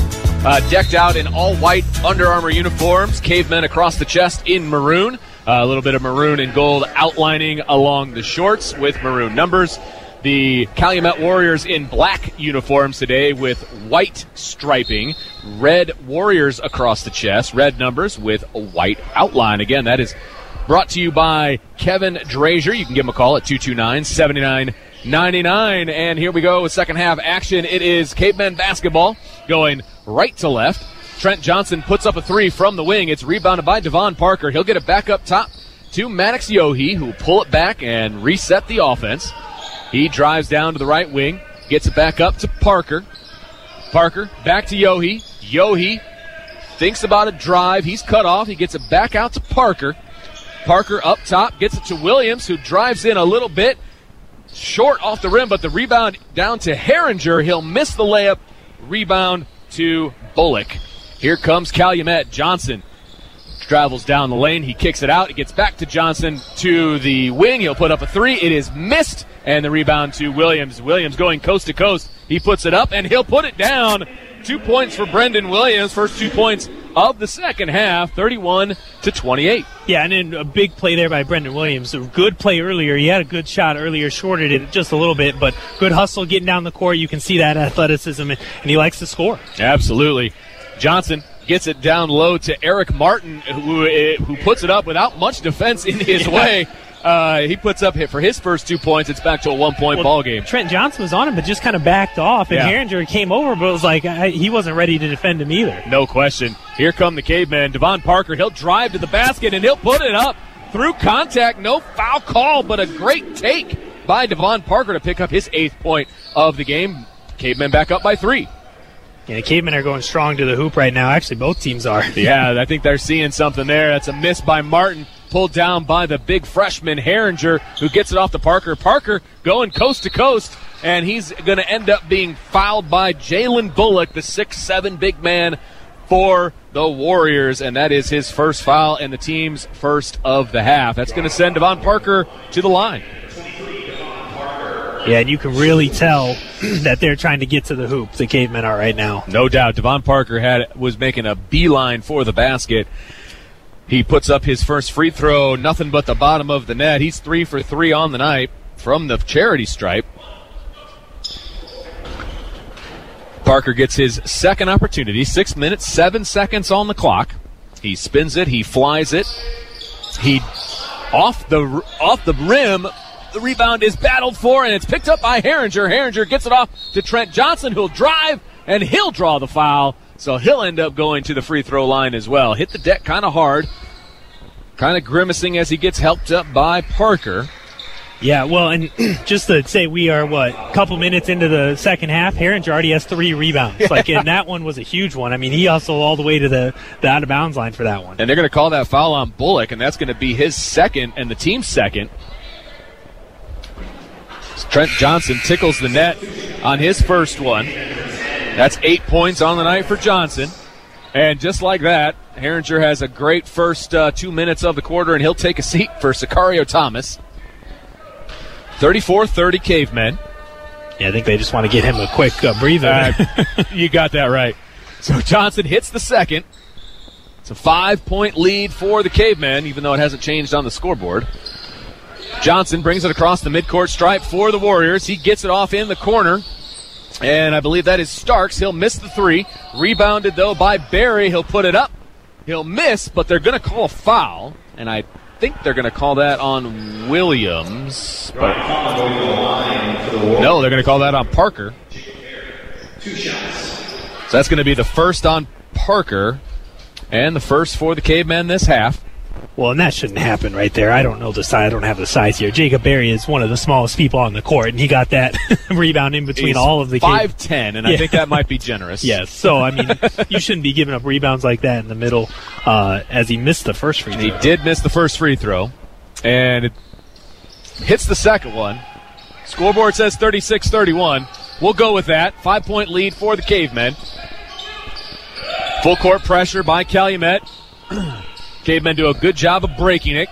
Uh, decked out in all-white Under Armour uniforms, Cavemen across the chest in maroon, uh, a little bit of maroon and gold outlining along the shorts with maroon numbers. The Calumet Warriors in black uniforms today with white striping, red Warriors across the chest, red numbers with a white outline. Again, that is brought to you by Kevin Drazier. You can give him a call at two two nine, seven nine nine nine. And here we go with second half action. It is Cavemen basketball going right to left. Trent Johnson puts up a three from the wing. It's rebounded by Devon Parker. He'll get it back up top to Maddox Yohe, who will pull it back and reset the offense. He drives down to the right wing, gets it back up to Parker. Parker back to Yohe. Yohe thinks about a drive. He's cut off. He gets it back out to Parker. Parker up top, gets it to Williams, who drives in a little bit. Short off the rim, but the rebound down to Herringer. He'll miss the layup. Rebound to Bullock. Here comes Calumet. Johnson travels down the lane. He kicks it out. It gets back to Johnson to the wing. He'll put up a three. It is missed, and the rebound to Williams. Williams going coast to coast. He puts it up, and he'll put it down. Two points for Brendan Williams. First two points of the second half, thirty-one to twenty-eight. Yeah, and then a big play there by Brendan Williams. A good play earlier. He had a good shot earlier, shorted it just a little bit, but good hustle getting down the court. You can see that athleticism, and he likes to score. Absolutely. Johnson gets it down low to Eric Martin, who who puts it up without much defense in his yeah. way. Uh, he puts up hit for his first two points. It's back to a one-point well, ball game. Trent Johnson was on him, but just kind of backed off. And Herringer yeah. came over, but it was like I, he wasn't ready to defend him either. No question. Here come the Cavemen. Devon Parker, he'll drive to the basket, and he'll put it up through contact. No foul call, but a great take by Devon Parker to pick up his eighth point of the game. Cavemen back up by three. Yeah, the Cavemen are going strong to the hoop right now. Actually, both teams are. yeah, I think they're seeing something there. That's a miss by Martin, pulled down by the big freshman Herringer, who gets it off to Parker. Parker going coast to coast, and he's going to end up being fouled by Jalen Bullock, the six seven big man for the Warriors, and that is his first foul and the team's first of the half. That's going to send Devon Parker to the line. Yeah, and you can really tell that they're trying to get to the hoop, the Cavemen are right now. No doubt. Devon Parker had was making a beeline for the basket. He puts up his first free throw, nothing but the bottom of the net. He's three for three on the night from the charity stripe. Parker gets his second opportunity, six minutes, seven seconds on the clock. He spins it, he flies it. He off the off the rim. The rebound is battled for, and it's picked up by Herringer. Herringer gets it off to Trent Johnson, who'll drive, and he'll draw the foul. So he'll end up going to the free throw line as well. Hit the deck kind of hard, kind of grimacing as he gets helped up by Parker. Yeah, well, and just to say we are, what, a couple minutes into the second half, Herringer already has three rebounds. Yeah. Like, and that one was a huge one. I mean, he hustled all the way to the, the out-of-bounds line for that one. And they're going to call that foul on Bullock, and that's going to be his second and the team's second. Trent Johnson tickles the net on his first one. That's eight points on the night for Johnson. And just like that, Herringer has a great first uh, two minutes of the quarter, and he'll take a seat for Sicario Thomas. thirty-four thirty Cavemen. Yeah, I think they just want to get him a quick uh, breather. Uh, you got that right. So Johnson hits the second. It's a five-point lead for the Cavemen, even though it hasn't changed on the scoreboard. Johnson brings it across the midcourt stripe for the Warriors. He gets it off in the corner, and I believe that is Starks. He'll miss the three. Rebounded, though, by Barry. He'll put it up. He'll miss, but they're going to call a foul, and I think they're going to call that on Williams. But no, they're going to call that on Parker. So that's going to be the first on Parker and the first for the Cavemen this half. Well, and that shouldn't happen right there. I don't know the size. I don't have the size here. Jacob Berry is one of the smallest people on the court, and he got that rebound in between He's all of the five Cavemen. ten, and yeah. I think that might be generous. Yes. So, I mean, you shouldn't be giving up rebounds like that in the middle uh, as he missed the first free throw. He did miss the first free throw, and it hits the second one. Scoreboard says thirty-six thirty-one. We'll go with that. Five-point lead for the Cavemen. Full court pressure by Calumet. Cavemen do a good job of breaking it.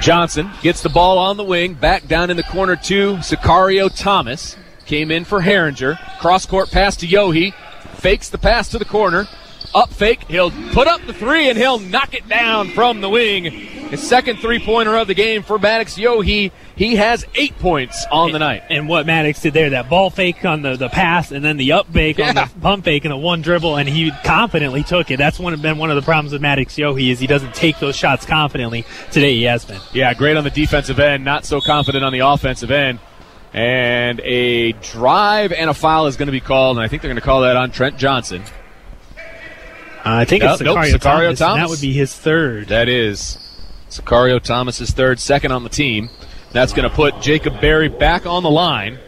Johnson gets the ball on the wing, back down in the corner to Sicario Thomas. Came in for Herringer. Cross-court pass to Yohe. Fakes the pass to the corner. Up fake. He'll put up the three, and he'll knock it down from the wing. His second three-pointer of the game for Maddox Yohe. He has eight points on the night. And what Maddox did there, that ball fake on the, the pass, and then the up fake yeah. on the pump fake and the one dribble, and he confidently took it. That's one, been one of the problems with Maddox Yohe is he doesn't take those shots confidently. Today he has been. Yeah, great on the defensive end, not so confident on the offensive end. And a drive and a foul is going to be called, and I think they're going to call that on Trent Johnson. Uh, I think no, it's Sicario, nope, Sicario Thomas, Thomas. That would be his third. That is Sicario Thomas's third, second on the team. That's going to put Jacob Berry back on the line.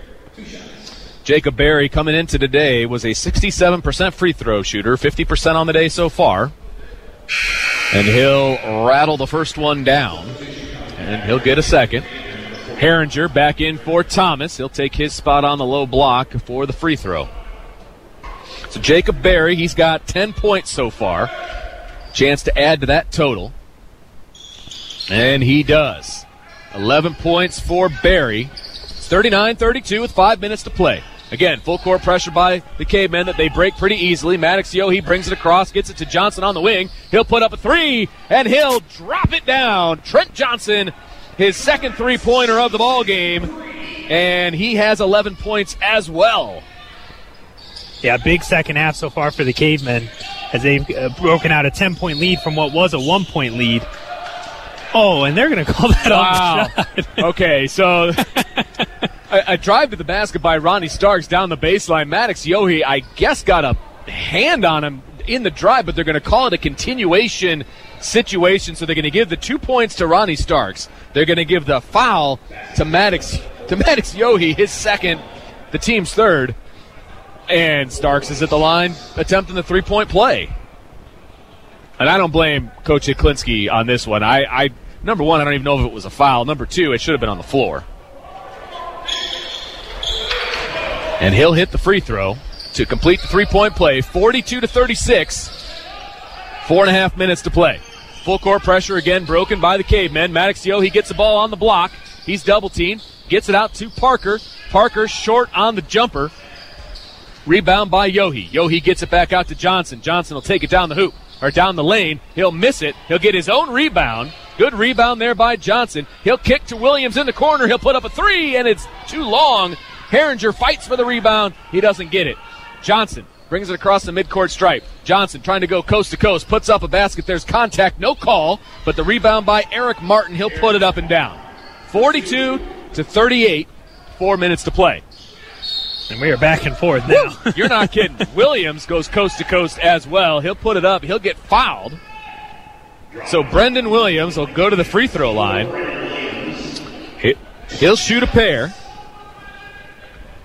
Jacob Berry coming into today was a sixty-seven percent free throw shooter, fifty percent on the day so far. And he'll rattle the first one down, and he'll get a second. Herringer back in for Thomas. He'll take his spot on the low block for the free throw. So Jacob Berry, he's got ten points so far. Chance to add to that total. And he does. eleven points for Barry. It's thirty-nine thirty-two with five minutes to play. Again, full court pressure by the Cavemen that they break pretty easily. Maddox Yohe brings it across, gets it to Johnson on the wing. He'll put up a three, and he'll drop it down. Trent Johnson, his second three-pointer of the ball game, and he has eleven points as well. Yeah, big second half so far for the Cavemen as they've broken out a ten-point lead from what was a one-point lead. Oh, and they're going to call that wow. Off the shot. Okay, so... A, a drive to the basket by Ronnie Starks down the baseline. Maddox Yohe, I guess, got a hand on him in the drive, but they're going to call it a continuation situation. So they're going to give the two points to Ronnie Starks. They're going to give the foul to Maddox to Maddox Yohe, his second, the team's third. And Starks is at the line attempting the three-point play. And I don't blame Coach Hecklinski on this one. I, I number one, I don't even know if it was a foul. Number two, it should have been on the floor. And he'll hit the free throw to complete the three-point play, forty-two to thirty-six, four and a half minutes to play. Full court pressure again broken by the Cavemen. Maddox Yohe, he gets the ball on the block. He's double-teamed, gets it out to Parker. Parker short on the jumper. Rebound by Yohe. Yohe gets it back out to Johnson. Johnson will take it down the hoop, or down the lane. He'll miss it. He'll get his own rebound. Good rebound there by Johnson. He'll kick to Williams in the corner. He'll put up a three, and it's too long. Herringer fights for the rebound. He doesn't get it. Johnson brings it across the midcourt stripe. Johnson trying to go coast to coast. Puts up a basket. There's contact. No call. But the rebound by Eric Martin. He'll put it up and down. forty-two to thirty-eight. Four minutes to play. And we are back and forth now. You're not kidding. Williams goes coast to coast as well. He'll put it up. He'll get fouled. So Brendan Williams will go to the free throw line. He'll shoot a pair.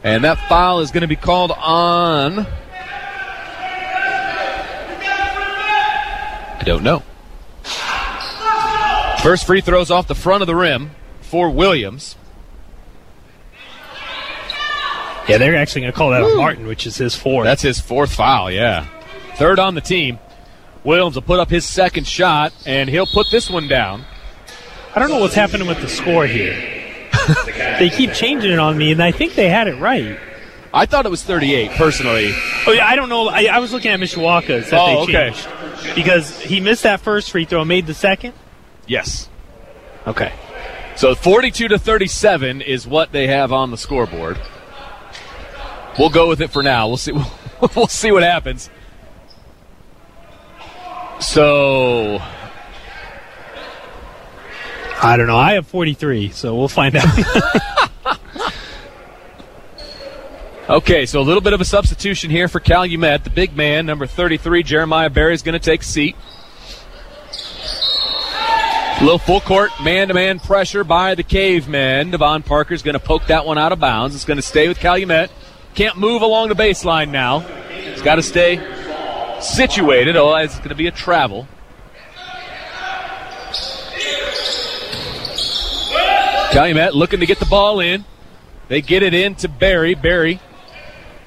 And that foul is going to be called on... I don't know. First free throw's off the front of the rim for Williams. Yeah, they're actually going to call that Woo. on Martin, which is his fourth. That's his fourth foul, yeah. Third on the team. Williams will put up his second shot, and he'll put this one down. I don't know what's happening with the score here. They keep changing it on me, and I think they had it right. I thought it was thirty-eight, personally. Oh, yeah, I don't know. I, I was looking at Mishawaka's that oh, they changed. Okay. Because he missed that first free throw and made the second? Yes. Okay. So forty-two to thirty-seven is what they have on the scoreboard. We'll go with it for now. We'll see, we'll, we'll see what happens. So... I don't know. I have forty-three, so we'll find out. Okay, so a little bit of a substitution here for Calumet. The big man, number thirty-three, Jeremiah Berry, is going to take a seat. A little full court man-to-man pressure by the Cavemen. Devon Parker's going to poke that one out of bounds. It's going to stay with Calumet. Can't move along the baseline now. He's got to stay situated. Otherwise, it's going to be a travel. Calumet looking to get the ball in. They get it in to Barry. Barry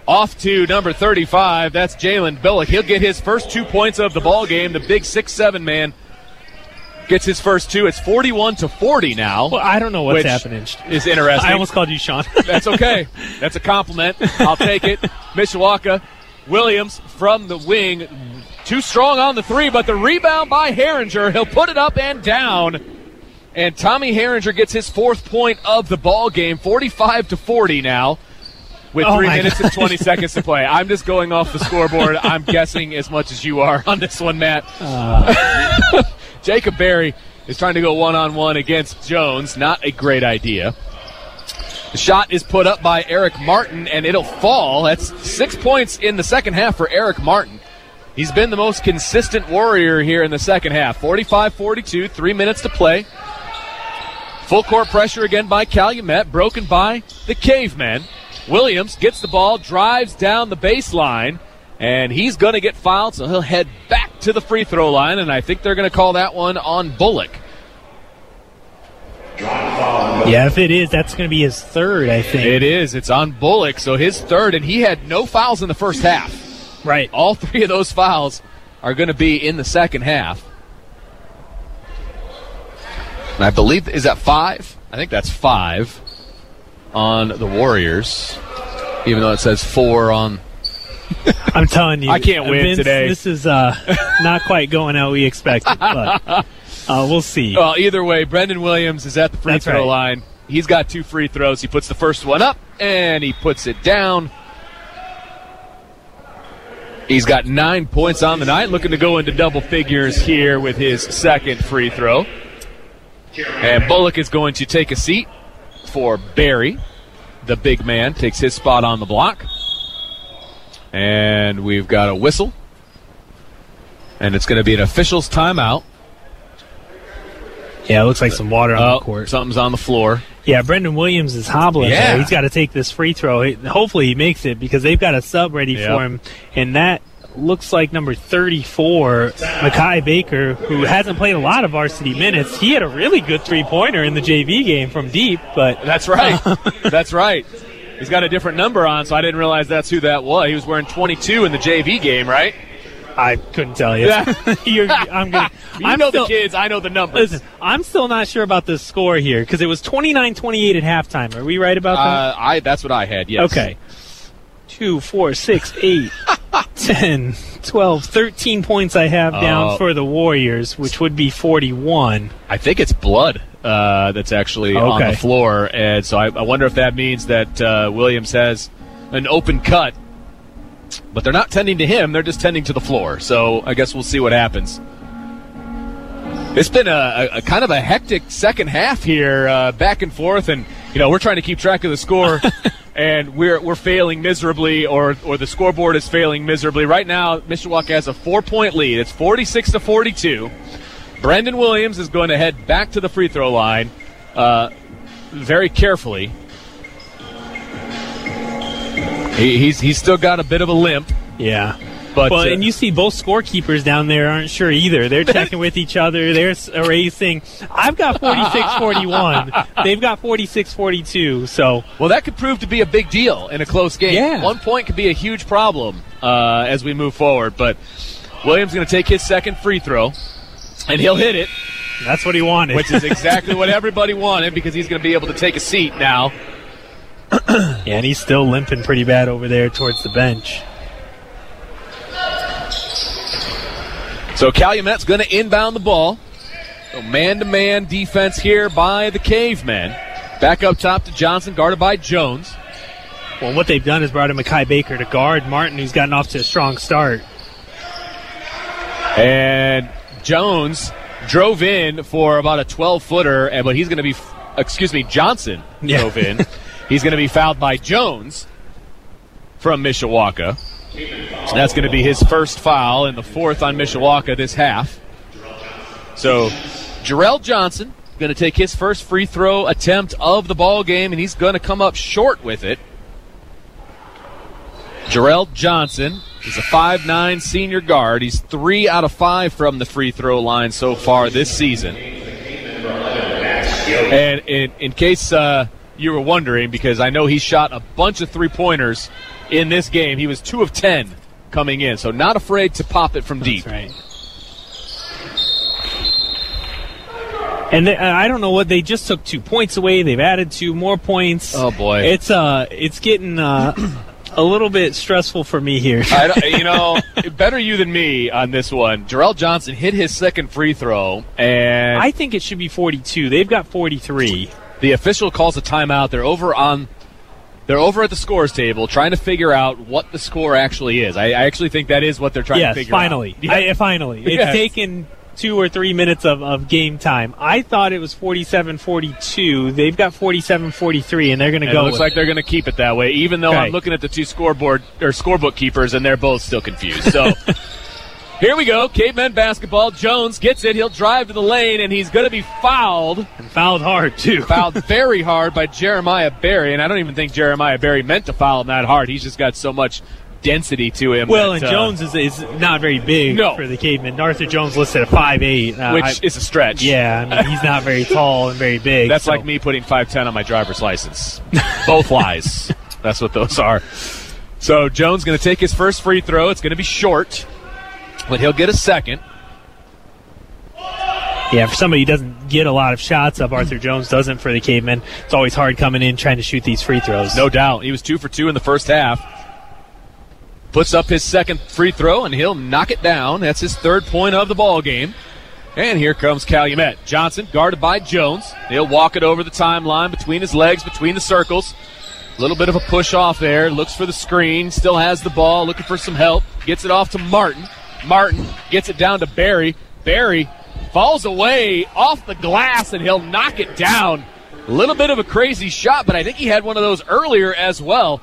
off to number thirty-five. That's Jalen Billick. He'll get his first two points of the ball game. The big six seven man gets his first two. It's forty-one to forty now. Well, I don't know what's happening. Is interesting. I almost called you Sean. That's okay. That's a compliment. I'll take it. Mishawaka Williams from the wing. Too strong on the three, but the rebound by Herringer. He'll put it up and down. And Tommy Herringer gets his fourth point of the ball game, forty-five to forty now, with oh three minutes God. and twenty seconds to play. I'm just going off the scoreboard. I'm guessing as much as you are on this one, Matt. Uh. Jacob Berry is trying to go one-on-one against Jones. Not a great idea. The shot is put up by Eric Martin, and it'll fall. That's six points in the second half for Eric Martin. He's been the most consistent warrior here in the second half. forty-five forty-two, three minutes to play. Full court pressure again by Calumet, broken by the Cavemen. Williams gets the ball, drives down the baseline, and he's going to get fouled, so he'll head back to the free throw line, and I think they're going to call that one on Bullock. Yeah, if it is, that's going to be his third, I think. It is. It's on Bullock, so his third, and he had no fouls in the first half. Right. All three of those fouls are going to be in the second half. And I believe, is that five? I think that's five on the Warriors, even though it says four on. I'm telling you. I can't win Vince, today. This is uh, not quite going how we expected, but uh, we'll see. Well, either way, Brendan Williams is at the free that's throw right. line. He's got two free throws. He puts the first one up, and he puts it down. He's got nine points on the night, looking to go into double figures here with his second free throw. And Bullock is going to take a seat for Barry. The big man takes his spot on the block. And we've got a whistle. And it's going to be an official's timeout. Yeah, it looks like some water on oh, the court. Something's on the floor. Yeah, Brendan Williams is hobbling. Yeah. He's got to take this free throw. Hopefully he makes it because they've got a sub ready yep. for him. And that looks like number thirty-four, Makai Baker, who hasn't played a lot of varsity minutes. He had a really good three-pointer in the J V game from deep. But That's right. that's right. He's got a different number on, so I didn't realize that's who that was. He was wearing twenty-two in the J V game, right? I couldn't tell you. You're, I'm gonna, you I'm know still, the kids. I know the numbers. Listen, I'm still not sure about the score here because it was twenty-nine twenty-eight at halftime. Are we right about that? Uh, I, that's what I had, yes. Okay. two, four, six, eight, ten, twelve, thirteen points I have uh, down for the Warriors, which would be forty-one. I think it's blood uh, that's actually okay. on the floor. And so I, I wonder if that means that uh, Williams has an open cut. But they're not tending to him. They're just tending to the floor. So I guess we'll see what happens. It's been a, a, a kind of a hectic second half here, uh, back and forth. And, you know, we're trying to keep track of the score. and we're we're failing miserably, or, or the scoreboard is failing miserably. Right now, Mishawaka has a four-point lead. It's forty-six to forty-two. Brendan Williams is going to head back to the free throw line uh, very carefully. He, he's he's still got a bit of a limp. Yeah. But, well, uh, and you see both scorekeepers down there aren't sure either. They're checking with each other. They're erasing. I've got forty-six forty-one. They've got forty-six forty-two. So, well, that could prove to be a big deal in a close game. Yeah. One point could be a huge problem uh, as we move forward. But Williams is going to take his second free throw, and he'll hit it. That's what he wanted. Which is exactly what everybody wanted because he's going to be able to take a seat now. Yeah, and he's still limping pretty bad over there towards the bench. So Calumet's going to inbound the ball. So man-to-man defense here by the Cavemen. Back up top to Johnson, guarded by Jones. Well, what they've done is brought in Makai Baker to guard Martin, who's gotten off to a strong start. And Jones drove in for about a twelve-footer, and but he's going to be, excuse me, Johnson yeah. drove in. He's going to be fouled by Jones from Mishawaka. So that's going to be his first foul and the fourth on Mishawaka this half. So Jarrell Johnson going to take his first free throw attempt of the ball game, and he's going to come up short with it. Jarrell Johnson is a five nine senior guard. He's three out of five from the free throw line so far this season. And in, in case... Uh, you were wondering, because I know he shot a bunch of three-pointers in this game. He was two of ten coming in, so not afraid to pop it from deep. That's right. And they, I don't know what, they just took two points away. They've added two more points. Oh, boy. It's uh, it's getting uh, a little bit stressful for me here. I, you know, better you than me on this one. Jarrell Johnson hit his second free throw, and I think it should be forty-two. They've got forty-three. The official calls a timeout. They're over on, they're over at the scores table trying to figure out what the score actually is. I, I actually think that is what they're trying yes, to figure finally. out. I, finally. It's yes. taken two or three minutes of, of game time. I thought it was forty-seven forty-two. They've got forty-seven forty-three, and they're going to go. It looks like it. They're going to keep it that way, even though okay. I'm looking at the two scoreboard or scorebook keepers, and they're both still confused. So here we go. Cavemen basketball. Jones gets it. He'll drive to the lane, and he's going to be fouled. And fouled hard, too. Fouled very hard by Jeremiah Berry, and I don't even think Jeremiah Berry meant to foul him that hard. He's just got so much density to him. Well, that, and Jones uh, is, is not very big no. for the Cavemen. Arthur Jones listed at five eight. Uh, Which I, is a stretch. Yeah, I mean, he's not very tall and very big. That's so. Like me putting five ten on my driver's license. Both lies. That's what those are. So Jones going to take his first free throw. It's going to be short. But he'll get a second. yeah, for somebody who doesn't get a lot of shots up, Arthur Jones doesn't for the Cavemen. It's always hard coming in trying to shoot these free throws. No doubt. He was two for two in the first half. Puts up his second free throw, and he'll knock it down. That's his third point of the ball game. And here comes Calumet. Johnson guarded by Jones. He'll walk it over the timeline between his legs, between the circles. A little bit of a push off there. Looks for the screen. Still has the ball. Looking for some help. Gets it off to Martin. Martin gets it down to Barry. Barry falls away off the glass, and he'll knock it down. A little bit of a crazy shot, but I think he had one of those earlier as well.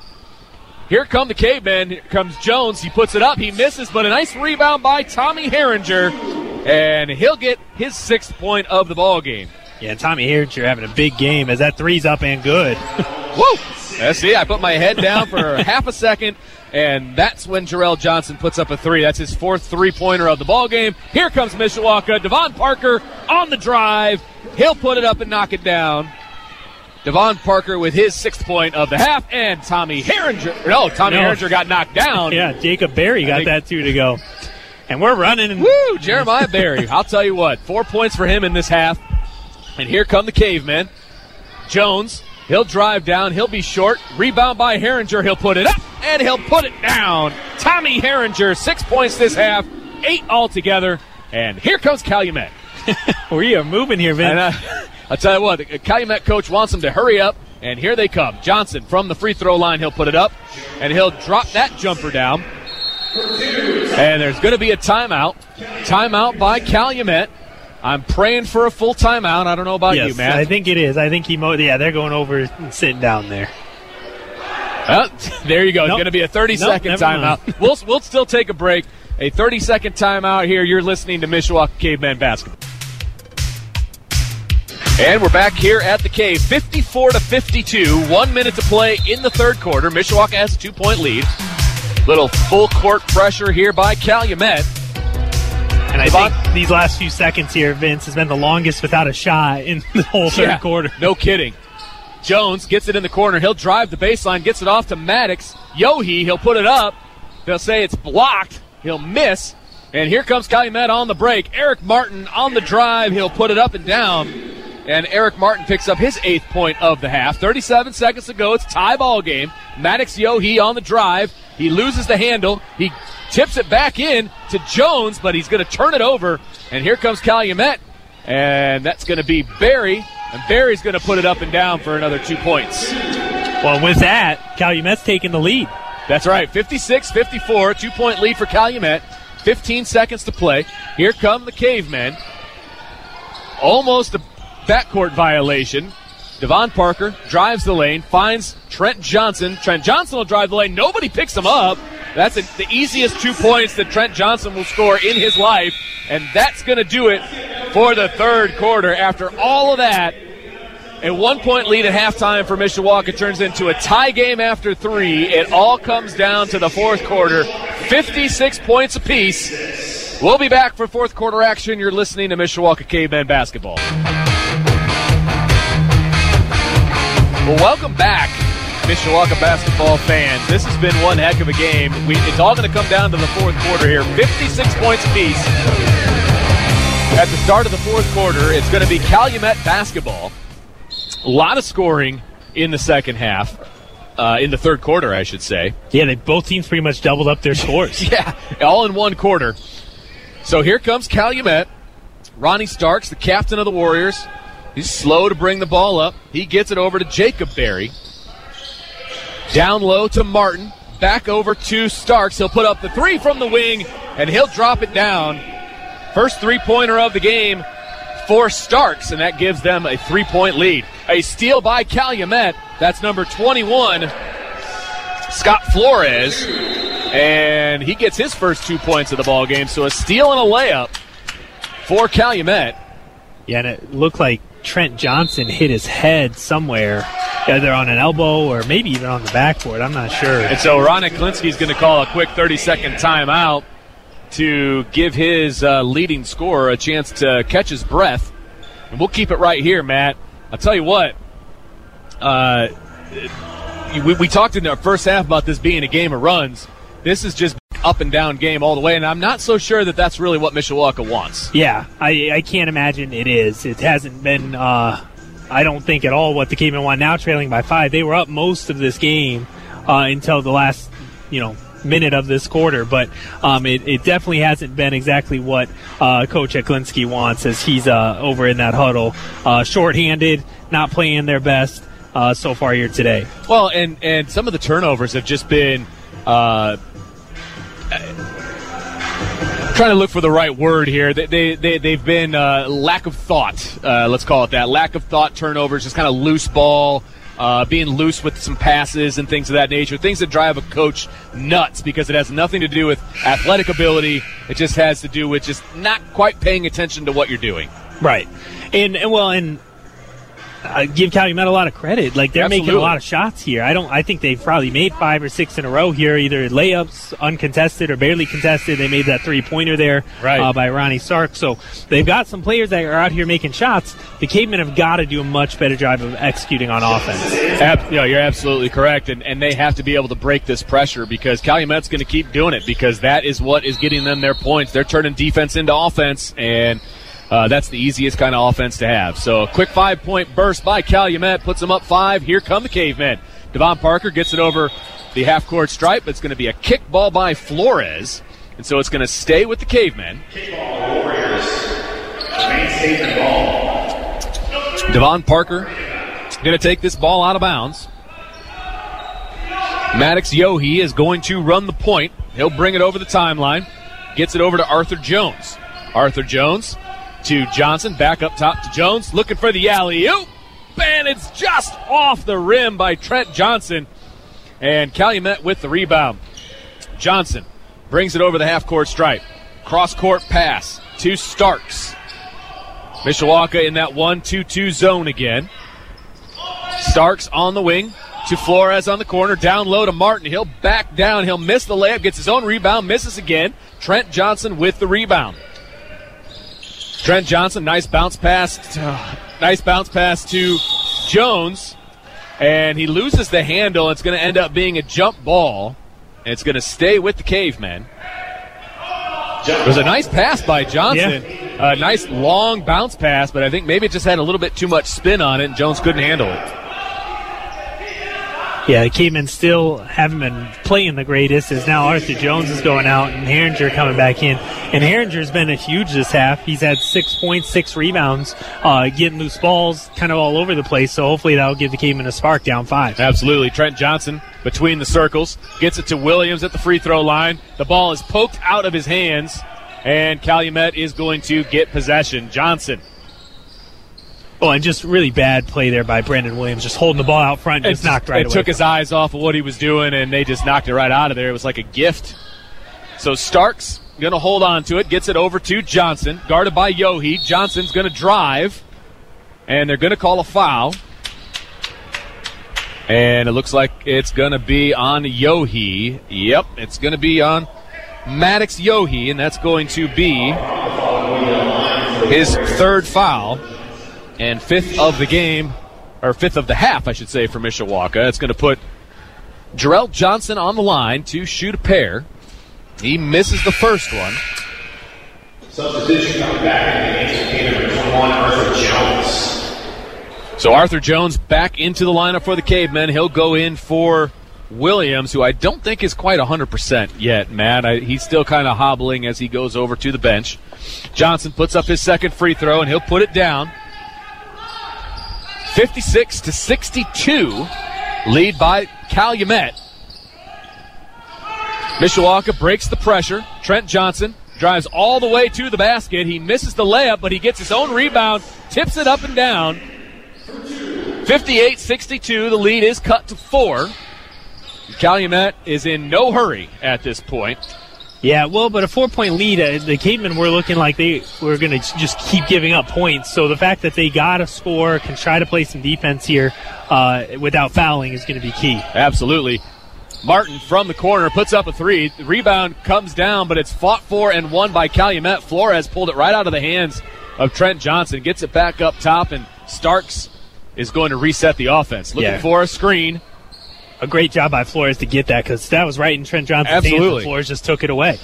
Here come the Cavemen. Here comes Jones. He puts it up. He misses, but a nice rebound by Tommy Herringer, and he'll get his sixth point of the ball game. Yeah, Tommy Herringer having a big game as that three's up and good. Woo! That's it. I put my head down for half a second, and that's when Jarrell Johnson puts up a three. That's his fourth three-pointer of the ball game. Here comes Mishawaka. Devon Parker on the drive. He'll put it up and knock it down. Devon Parker with his sixth point of the half, and Tommy Herringer. No, Tommy no. Herringer got knocked down. Yeah, Jacob Berry got that two to go. And we're running. Woo, Jeremiah Berry. I'll tell you what, four points for him in this half. And here come the Cavemen. Jones, he'll drive down. He'll be short. Rebound by Herringer. He'll put it up, and he'll put it down. Tommy Herringer, six points this half, eight altogether. And here comes Calumet. We are moving here, Vince. I'll tell you what, the Calumet coach wants them to hurry up, and here they come. Johnson from the free throw line, he'll put it up, and he'll drop that jumper down. And there's going to be a timeout. Timeout by Calumet. I'm praying for a full timeout. I don't know about yes, you, Matt. I think it is. I think he mo- yeah, they're going over and sitting down there. Well, there you go. Nope. It's going to be a thirty-second nope, timeout. we'll, we'll still take a break. A thirty-second timeout here. You're listening to Mishawaka Cavemen Basketball. And we're back here at the Cave, fifty-four to fifty-two. One minute to play in the third quarter. Mishawaka has a two-point lead. Little full-court pressure here by Calumet. And I Devon, think these last few seconds here, Vince, has been the longest without a shot in the whole third yeah, quarter. No kidding. Jones gets it in the corner. He'll drive the baseline, gets it off to Maddox. Yohe, he'll put it up. They'll say it's blocked. He'll miss. And here comes Calumet on the break. Eric Martin on the drive. He'll put it up and down. And Eric Martin picks up his eighth point of the half. thirty-seven seconds to go. It's a tie ball game. Maddox Yohe on the drive. He loses the handle. He tips it back in to Jones, but he's going to turn it over. And here comes Calumet. And that's going to be Barry. And Barry's going to put it up and down for another two points. Well, with that, Calumet's taking the lead. That's right. fifty-six fifty-four, two-point lead for Calumet. fifteen seconds to play. Here come the Cavemen. Almost a backcourt violation. Devon Parker drives the lane, finds Trent Johnson. Trent Johnson will drive the lane. Nobody picks him up. That's a, the easiest two points that Trent Johnson will score in his life, and that's going to do it for the third quarter. After all of that, a one-point lead at halftime for Mishawaka turns into a tie game after three. It all comes down to the fourth quarter, fifty-six points apiece. We'll be back for fourth quarter action. You're listening to Mishawaka Cavemen Basketball. Well, welcome back, Mishawaka basketball fans. This has been one heck of a game. We, it's all going to come down to the fourth quarter here. fifty-six points apiece. At the start of the fourth quarter, it's going to be Calumet basketball. A lot of scoring in the second half. Uh, in the third quarter, I should say. Yeah, they both teams pretty much doubled up their scores. Yeah, all in one quarter. So here comes Calumet. Ronnie Starks, the captain of the Warriors. He's slow to bring the ball up. He gets it over to Jacob Berry. Down low to Martin. Back over to Starks. He'll put up the three from the wing, and he'll drop it down. First three-pointer of the game for Starks, and that gives them a three-point lead. A steal by Calumet. That's number twenty-one, Scott Flores, and he gets his first two points of the ball game. So a steal and a layup for Calumet. Yeah, and it looked like Trent Johnson hit his head somewhere, either on an elbow or maybe even on the backboard. I'm not sure. And so Ron Hecklinski is going to call a quick thirty-second timeout to give his uh, leading scorer a chance to catch his breath. And we'll keep it right here, Matt. I'll tell you what, uh, we, we talked in our first half about this being a game of runs. This is just up and down game all the way, and I'm not so sure that that's really what Mishawaka wants. Yeah, I, I can't imagine it is. It hasn't been, uh, I don't think at all what the Cavemen want now, trailing by five. They were up most of this game uh, until the last, you know, minute of this quarter, but um, it, it definitely hasn't been exactly what uh, Coach Hecklinski wants, as he's uh, over in that huddle, uh, shorthanded, not playing their best uh, so far here today. Well, and, and some of the turnovers have just been uh, trying to look for the right word here. They, they, they, they've been uh, lack of thought, uh, let's call it that. Lack of thought turnovers, just kind of loose ball. Uh, being loose with some passes and things of that nature, things that drive a coach nuts because it has nothing to do with athletic ability. It just has to do with just not quite paying attention to what you're doing. Right. And, and well, and I give Calumet a lot of credit. Like, they're Absolutely. making a lot of shots here. I don't. I think they've probably made five or six in a row here, either layups, uncontested, or barely contested. They made that three-pointer there right. uh, by Ronnie Sark. So they've got some players that are out here making shots. The Cavemen have got to do a much better job of executing on offense. Ab- you know, you're absolutely correct, and, and they have to be able to break this pressure because Calumet's going to keep doing it because that is what is getting them their points. They're turning defense into offense, and uh, that's the easiest kind of offense to have. So a quick five-point burst by Calumet puts them up five. Here come the Cavemen. Devon Parker gets it over the half-court stripe. It's going to be a kick ball by Flores, and so it's going to stay with the Cavemen. Kick ball, Warriors. Main statement ball. Devon Parker going to take this ball out of bounds. Maddox Yohe is going to run the point. He'll bring it over the timeline. Gets it over to Arthur Jones. Arthur Jones to Johnson. Back up top to Jones. Looking for the alley-oop. And it's just off the rim by Trent Johnson. And Calumet with the rebound. Johnson brings it over the half-court stripe. Cross-court pass to Starks. Mishawaka in that one two two zone again. Starks on the wing to Flores on the corner. Down low to Martin. He'll back down. He'll miss the layup. Gets his own rebound. Misses again. Trent Johnson with the rebound. Trent Johnson, nice bounce pass. To, nice bounce pass to Jones. And he loses the handle. It's going to end up being a jump ball. And it's going to stay with the Cavemen. It was a nice pass by Johnson. Yeah. A uh, nice long bounce pass, but I think maybe it just had a little bit too much spin on it, and Jones couldn't handle it. Yeah, the Cavemen still haven't been playing the greatest, as now Arthur Jones is going out, and Herringer coming back in. And Herringer's been a huge this half. He's had six points, six rebounds, uh, getting loose balls kind of all over the place, so hopefully that'll give the Cavemen a spark down five. Absolutely. Trent Johnson between the circles, gets it to Williams at the free throw line. The ball is poked out of his hands. And Calumet is going to get possession. Johnson. Oh, and just really bad play there by Brandon Williams, just holding the ball out front and just knocked right away. It took his eyes off of what he was doing, and they just knocked it right out of there. It was like a gift. So Starks going to hold on to it, gets it over to Johnson, guarded by Yohe. Johnson's going to drive, and they're going to call a foul. And it looks like it's going to be on Yohe. Yep, it's going to be on Maddox Yohe, and that's going to be his third foul and fifth of the game, or fifth of the half, I should say, for Mishawaka. It's going to put Jarrell Johnson on the line to shoot a pair. He misses the first one. Substitution coming back in the game number twenty-one, Arthur Jones. So Arthur Jones back into the lineup for the Cavemen. He'll go in for Williams, who I don't think is quite one hundred percent yet, Matt. I, he's still kind of hobbling as he goes over to the bench. Johnson puts up his second free throw, and he'll put it down. fifty-six to sixty-two, lead by Calumet. Mishawaka breaks the pressure. Trent Johnson drives all the way to the basket. He misses the layup, but he gets his own rebound, tips it up and down. fifty-eight sixty-two, the lead is cut to four. Calumet is in no hurry at this point. Yeah, well, but a four-point lead, uh, the Cavemen were looking like they were going to just keep giving up points. So the fact that they got to score, can try to play some defense here uh, without fouling is going to be key. Absolutely. Martin from the corner puts up a three. The rebound comes down, but it's fought for and won by Calumet. Flores pulled it right out of the hands of Trent Johnson. Gets it back up top, and Starks is going to reset the offense. Looking yeah. for a screen. a great job by Flores to get that, because that was right in Trent Johnson's hands, and Flores just took it away.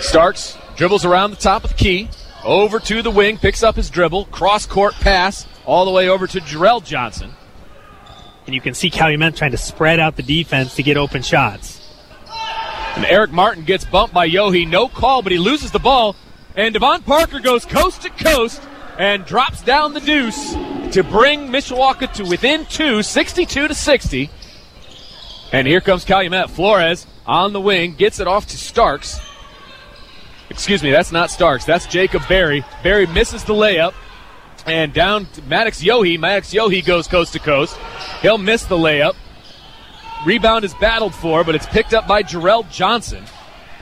Starks dribbles around the top of the key, over to the wing, picks up his dribble, cross-court pass all the way over to Jarrell Johnson. And you can see Calumet trying to spread out the defense to get open shots. And Eric Martin gets bumped by Yohe. No call, but he loses the ball. And Devon Parker goes coast to coast and drops down the deuce to bring Mishawaka to within two, sixty-two to sixty. And here comes Calumet. Flores on the wing, gets it off to Starks. Excuse me, that's not Starks. That's Jacob Berry. Berry misses the layup. And down to Maddox Yohe. Maddox Yohe goes coast to coast. He'll miss the layup. Rebound is battled for, but it's picked up by Jarrell Johnson.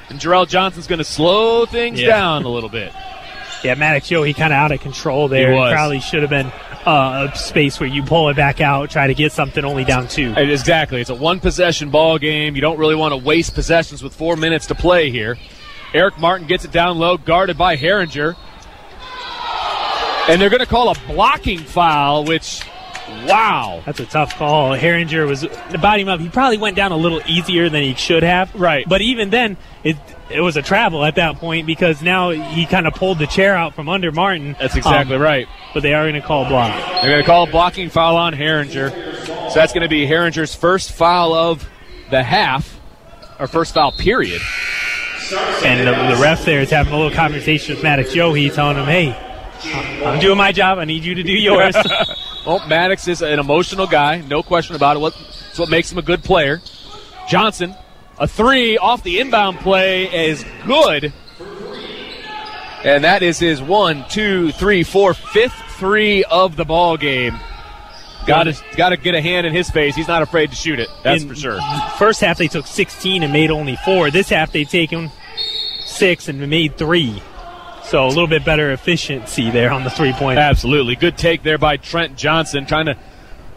And Jarrell Johnson's going to slow things yeah. down a little bit. Yeah, Maddox Yohe kind of out of control there. He was. Probably should have been uh, a space where you pull it back out, try to get something, only down two. Exactly. It's a one-possession ball game. You don't really want to waste possessions with four minutes to play here. Eric Martin gets it down low, guarded by Herringer. And they're going to call a blocking foul, which, wow. That's a tough call. Herringer was, body him up. He probably went down a little easier than he should have. Right. But even then, it it was a travel at that point, because now he kind of pulled the chair out from under Martin. That's exactly um, right. But they are going to call a block. They're going to call a blocking foul on Herringer. So that's going to be Herringer's first foul of the half, or first foul period. And the, the ref there is having a little conversation with Maddox Yohe, telling him, hey, I'm doing my job. I need you to do yours. Well, Maddox is an emotional guy, no question about it. That's what makes him a good player. Johnson, a three off the inbound play is good. And that is his one, two, three, four, fifth three of the ball game. Got to, got to get a hand in his face. He's not afraid to shoot it, that's in for sure. First half they took sixteen and made only four. This half they've taken six and made three. So a little bit better efficiency there on the three-point. Absolutely. Good take there by Trent Johnson, trying to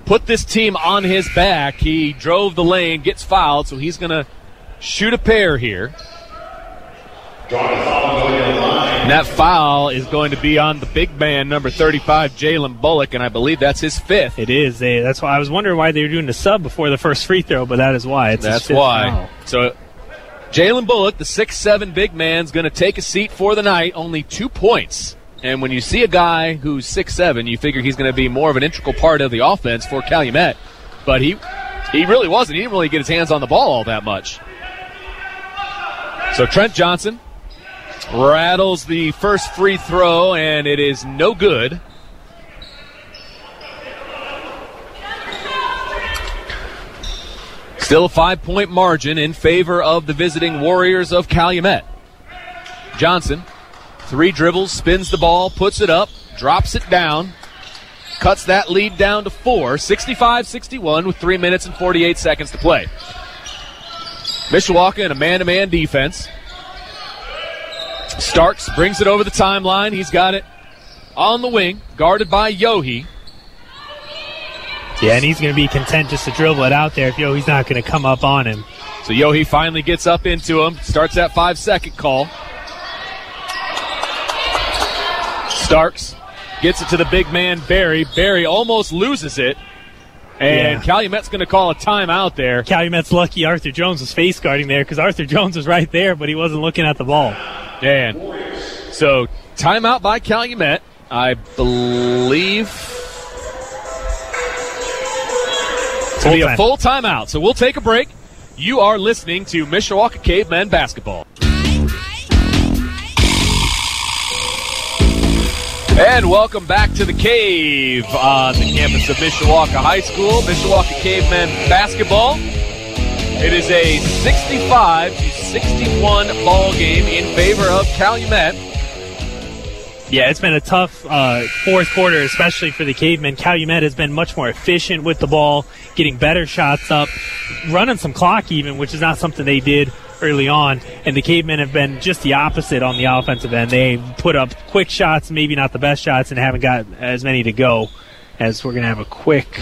put this team on his back. He drove the lane, gets fouled, so he's going to shoot a pair here. And that foul is going to be on the big man, number thirty-five, Jalen Bullock, and I believe that's his fifth. It is. They, that's why I was wondering why they were doing the sub before the first free throw, but that is why. It's that's why. Foul. So Jalen Bullock, the six seven big man, is going to take a seat for the night, only two points. And when you see a guy who's six seven, you figure he's going to be more of an integral part of the offense for Calumet. But he he really wasn't. He didn't really get his hands on the ball all that much. So Trent Johnson rattles the first free throw, and it is no good. Still a five-point margin in favor of the visiting Warriors of Calumet. Johnson, three dribbles, spins the ball, puts it up, drops it down, cuts that lead down to four, sixty-five sixty-one with three minutes and forty-eight seconds to play. Mishawaka in a man-to-man defense. Starks brings it over the timeline. He's got it on the wing, guarded by Yohe. Yeah, and he's going to be content just to dribble it out there if Yohe's not going to come up on him. So Yohe finally gets up into him, starts that five-second call. Starks gets it to the big man, Berry. Berry almost loses it, and yeah. Calumet's going to call a timeout there. Calumet's lucky Arthur Jones was face guarding there, because Arthur Jones was right there, but he wasn't looking at the ball. Man. So timeout by Calumet, I believe. It's going to be a full timeout, so we'll take a break. You are listening to Mishawaka Cavemen Basketball. And welcome back to the Cave on the campus of Mishawaka High School. Mishawaka Cavemen Basketball. It is a sixty-five to sixty-one ball game in favor of Calumet. Yeah, it's been a tough uh, fourth quarter, especially for the Cavemen. Calumet has been much more efficient with the ball, getting better shots up, running some clock even, which is not something they did early on. And the Cavemen have been just the opposite on the offensive end. They put up quick shots, maybe not the best shots, and haven't got as many to go. As we're going to have a quick.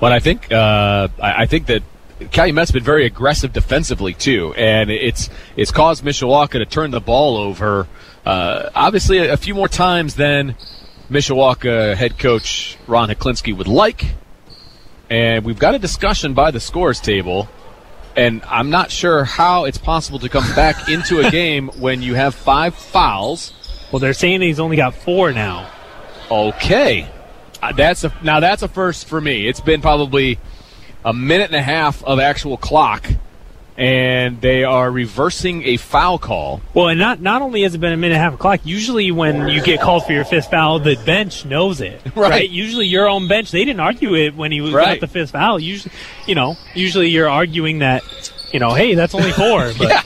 Well, I think uh, I think that Calumet's been very aggressive defensively too, and it's it's caused Mishawaka to turn the ball over. Uh, obviously, a, a few more times than Mishawaka head coach Ron Hecklinski would like, and we've got a discussion by the scores table, and I'm not sure how it's possible to come back into a game when you have five fouls. Well, they're saying he's only got four now. Okay. Uh, that's a, now that's a first for me. It's been probably a minute and a half of actual clock, and they are reversing a foul call. Well, and not not only has it been a minute and a half of clock, usually when you get called for your fifth foul, the bench knows it. Right. right? Usually your own bench, they didn't argue it when he was right. got the fifth foul. Usually, you know, usually you're arguing that, you know, hey, that's only four. But. yeah.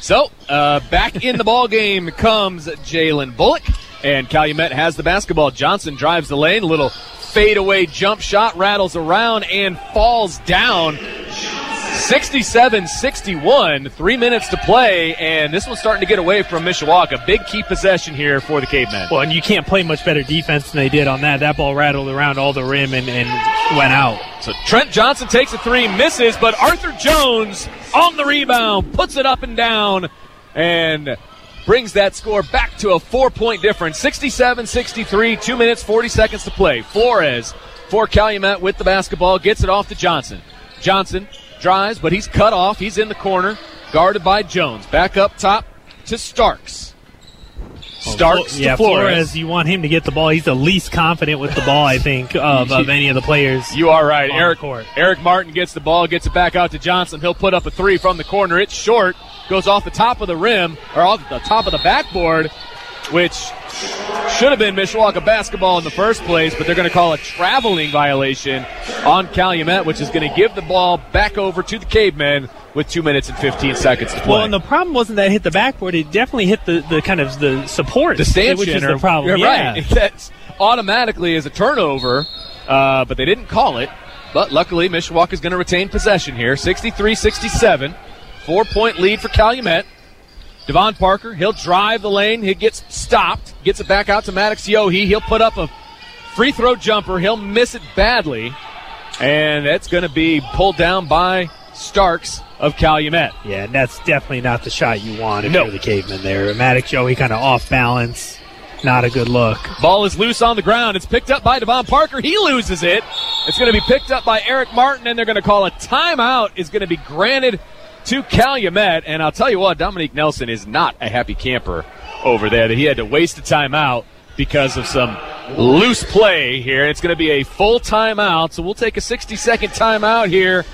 So uh, back in the ball game comes Jalen Bullock, and Calumet has the basketball. Johnson drives the lane, a little fadeaway jump shot, rattles around and falls down. sixty-seven sixty-one, three minutes to play, and this one's starting to get away from Mishawaka. Big key possession here for the Cavemen. Well, and you can't play much better defense than they did on that. That ball rattled around all the rim and, and went out. So Trent Johnson takes a three, misses, but Arthur Jones on the rebound, puts it up and down, and brings that score back to a four-point difference. sixty-seven sixty-three, two minutes, forty seconds to play. Flores for Calumet with the basketball, gets it off to Johnson. Johnson drives, but he's cut off. He's in the corner, guarded by Jones. Back up top to Starks. Starks well, yeah, to Flores. Flores. You want him to get the ball. He's the least confident with the ball, I think, of, of any of the players. You are right. Eric court. Eric Martin gets the ball, gets it back out to Johnson. He'll put up a three from the corner. It's short. Goes off the top of the rim, or off the top of the backboard, which should have been Mishawaka basketball in the first place, but they're going to call a traveling violation on Calumet, which is going to give the ball back over to the Cavemen with two minutes and fifteen seconds to play. Well, and the problem wasn't that it hit the backboard. It definitely hit the, the kind of the support, the stanchion, which is or, the problem. You're yeah. right. That automatically is a turnover, uh, but they didn't call it. But luckily, Mishawaka is going to retain possession here, sixty-three sixty-seven. Four-point lead for Calumet. Devon Parker, he'll drive the lane. He gets stopped. Gets it back out to Maddox Yohe. He'll put up a free throw jumper. He'll miss it badly. And that's going to be pulled down by Starks of Calumet. Yeah, and that's definitely not the shot you want if no. you're the Cavemen there. Maddox Yohe kind of off balance. Not a good look. Ball is loose on the ground. It's picked up by Devon Parker. He loses it. It's going to be picked up by Eric Martin, and they're going to call a timeout. Is going to be granted to Calumet, and I'll tell you what, Dominique Nelson is not a happy camper over there. He had to waste a timeout because of some loose play here. It's going to be a full timeout, so we'll take a sixty-second timeout here.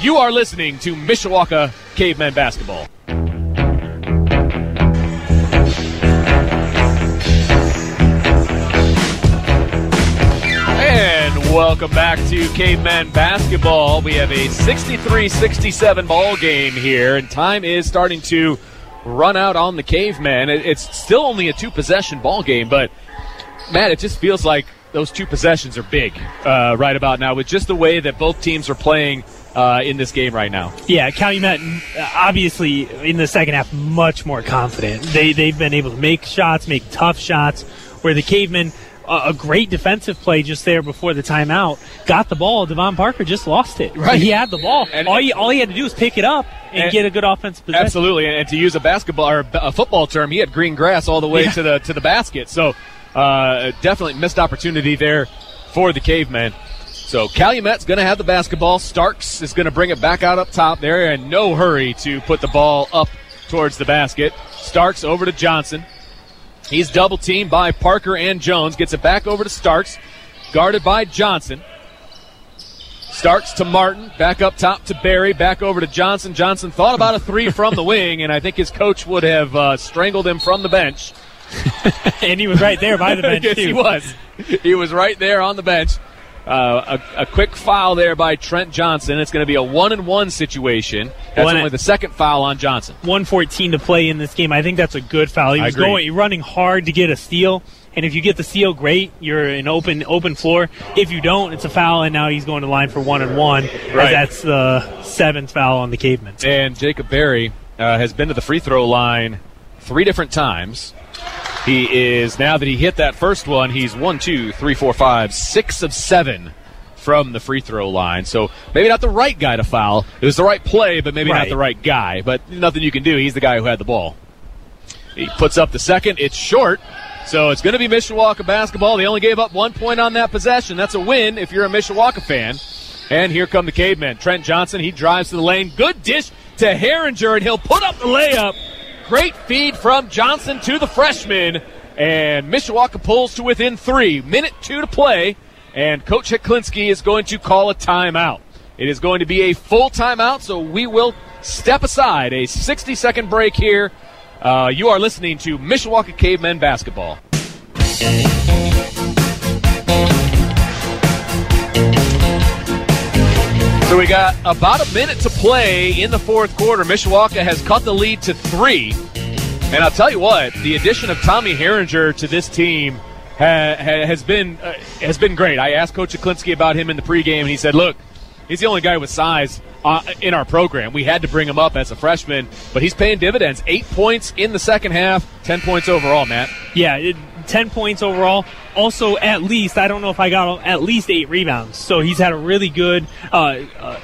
You are listening to Mishawaka Cavemen Basketball. Welcome back to Cavemen Basketball. We have a sixty-three sixty-seven ball game here, and time is starting to run out on the Cavemen. It's still only a two-possession ball game, but, Matt, it just feels like those two possessions are big uh, right about now with just the way that both teams are playing uh, in this game right now. Yeah, Calumet, obviously, in the second half, much more confident. They, they've been able to make shots, make tough shots, where the Cavemen – a great defensive play just there before the timeout. Got the ball. Devon Parker just lost it. Right. He had the ball. And all, he, all he had to do was pick it up and, and get a good offensive possession. Absolutely. And to use a basketball or a football term, he had green grass all the way yeah. to the to the basket. So uh, definitely missed opportunity there for the Cavemen. So Calumet's going to have the basketball. Starks is going to bring it back out up top there, and no hurry to put the ball up towards the basket. Starks over to Johnson. He's double-teamed by Parker and Jones. Gets it back over to Starks, guarded by Johnson. Starks to Martin, back up top to Barry, back over to Johnson. Johnson thought about a three from the wing, and I think his coach would have uh, strangled him from the bench. And he was right there by the bench, yes, too. He was. He was right there on the bench. Uh, a, a quick foul there by Trent Johnson. It's going to be a one-and-one situation. That's one only the second foul on Johnson. one fourteen to play in this game. I think that's a good foul. He was going, running hard to get a steal, and if you get the steal, great. You're an open open floor. If you don't, it's a foul, and now he's going to line for one-and-one. Right. That's the uh, seventh foul on the Cavemen. And Jacob Berry uh, has been to the free throw line three different times. He is, now that he hit that first one, he's one, two, three, four, five, six of seven from the free throw line. So maybe not the right guy to foul. It was the right play, but maybe right. not the right guy. But nothing you can do. He's the guy who had the ball. He puts up the second. It's short. So it's going to be Mishawaka basketball. They only gave up one point on that possession. That's a win if you're a Mishawaka fan. And here come the Cavemen. Trent Johnson, he drives to the lane. Good dish to Herringer, and he'll put up the layup. Great feed from Johnson to the freshman. And Mishawaka pulls to within three. Minute two to play. And Coach Hecklinski is going to call a timeout. It is going to be a full timeout, so we will step aside. A sixty-second break here. Uh, you are listening to Mishawaka Cavemen Basketball. So we got about a minute to play in the fourth quarter. Mishawaka has cut the lead to three. And I'll tell you what, the addition of Tommy Herringer to this team ha- ha- has been uh, has been great. I asked Coach Hecklinski about him in the pregame, and he said, look, he's the only guy with size uh, in our program. We had to bring him up as a freshman, but he's paying dividends. Eight points in the second half, ten points overall, Matt. Yeah, it, ten points overall. Also, at least, I don't know if I got at least eight rebounds. So he's had a really good uh, uh,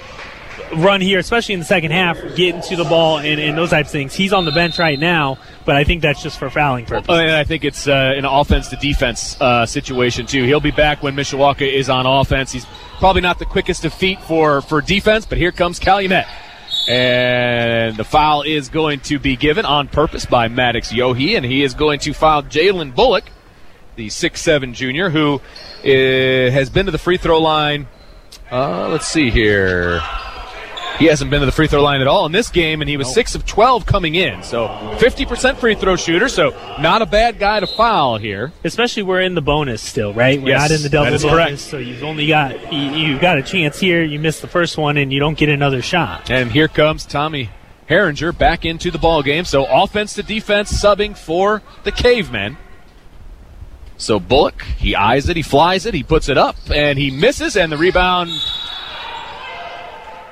run here, especially in the second half, getting to the ball and, and those types of things. He's on the bench right now, but I think that's just for fouling purposes. And I think it's uh, an offense-to-defense uh, situation, too. He'll be back when Mishawaka is on offense. He's probably not the quickest of feet for, for defense, but here comes Calumet. And the foul is going to be given on purpose by Maddox Yohe, and he is going to foul Jalen Bullock, the six seven junior, who is, has been to the free throw line. Uh, let's see here. He hasn't been to the free throw line at all in this game, and he was six of twelve coming in. So fifty percent free throw shooter, so not a bad guy to foul here. Especially we're in the bonus still, right? We're yes, not in the double bonus, correct. So you've only got you, you've got a chance here. You miss the first one, and you don't get another shot. And here comes Tommy Herringer back into the ball game. So offense to defense subbing for the Cavemen. So Bullock, he eyes it, he flies it, he puts it up, and he misses, and the rebound.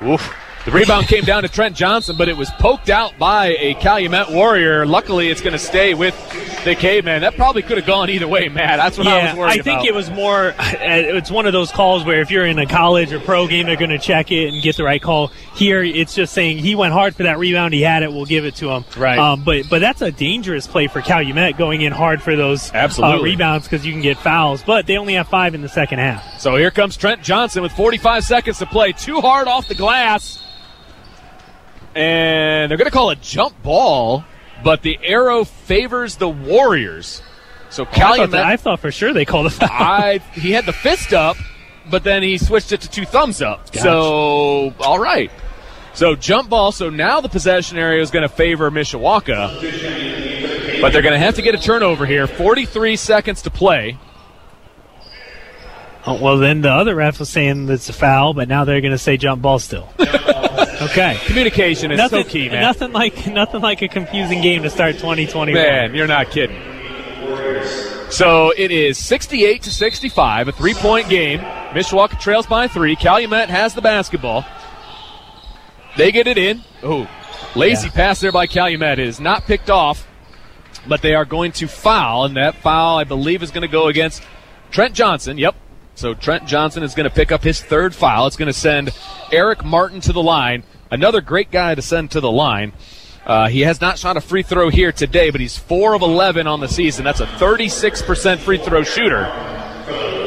Oof. The rebound came down to Trent Johnson, but it was poked out by a Calumet Warrior. Luckily, it's going to stay with the Cavemen. That probably could have gone either way, Matt. That's what yeah, I was worried about. I think about. It was more, it's one of those calls where if you're in a college or pro game, they're going to check it and get the right call. Here, it's just saying he went hard for that rebound. He had it. We'll give it to him. Right. Um, but, but that's a dangerous play for Calumet, going in hard for those uh, rebounds because you can get fouls. But they only have five in the second half. So here comes Trent Johnson with forty-five seconds to play. Too hard off the glass. And they're going to call a jump ball, but the arrow favors the Warriors. So Calumet, I thought, that, I thought for sure they called a foul. I, he had the fist up, but then he switched it to two thumbs up. Gotcha. So, all right. So jump ball. So now the possession area is going to favor Mishawaka, but they're going to have to get a turnover here. forty-three seconds to play. Oh, well, then the other ref was saying it's a foul, but now they're going to say jump ball still. Okay. Communication is nothing, so key, man. Nothing like nothing like a confusing game to start twenty twenty-one. Man, you're not kidding. So it is sixty-eight to sixty-five, a three-point game. Mishawaka trails by three. Calumet has the basketball. They get it in. Oh, lazy yeah. pass there by Calumet. It is not picked off, but they are going to foul, and that foul, I believe, is going to go against Trent Johnson. Yep. So Trent Johnson is going to pick up his third foul. It's going to send Eric Martin to the line. Another great guy to send to the line. Uh, he has not shot a free throw here today, but he's four of eleven on the season. That's a thirty-six percent free throw shooter.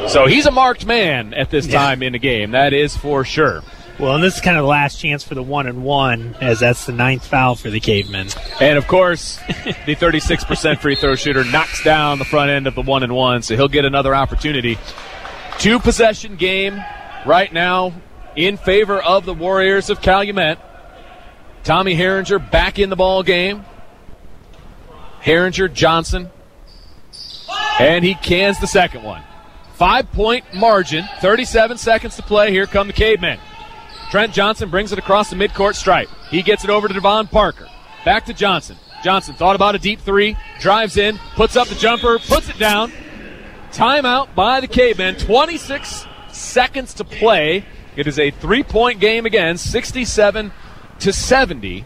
So he's a marked man at this time yeah. in the game. That is for sure. Well, and this is kind of the last chance for the one and one, as that's the ninth foul for the Cavemen. And, of course, the thirty-six percent free throw shooter knocks down the front end of the one and one, so he'll get another opportunity. Two-possession game right now in favor of the Warriors of Calumet. Tommy Herringer back in the ball game. Herringer, Johnson, and he cans the second one. Five-point margin, thirty-seven seconds to play. Here come the Cavemen. Trent Johnson brings it across the midcourt stripe. He gets it over to Devon Parker. Back to Johnson. Johnson thought about a deep three, drives in, puts up the jumper, puts it down. Timeout by the Cavemen. twenty-six seconds to play. It is a three-point game again, sixty-seven to seventy.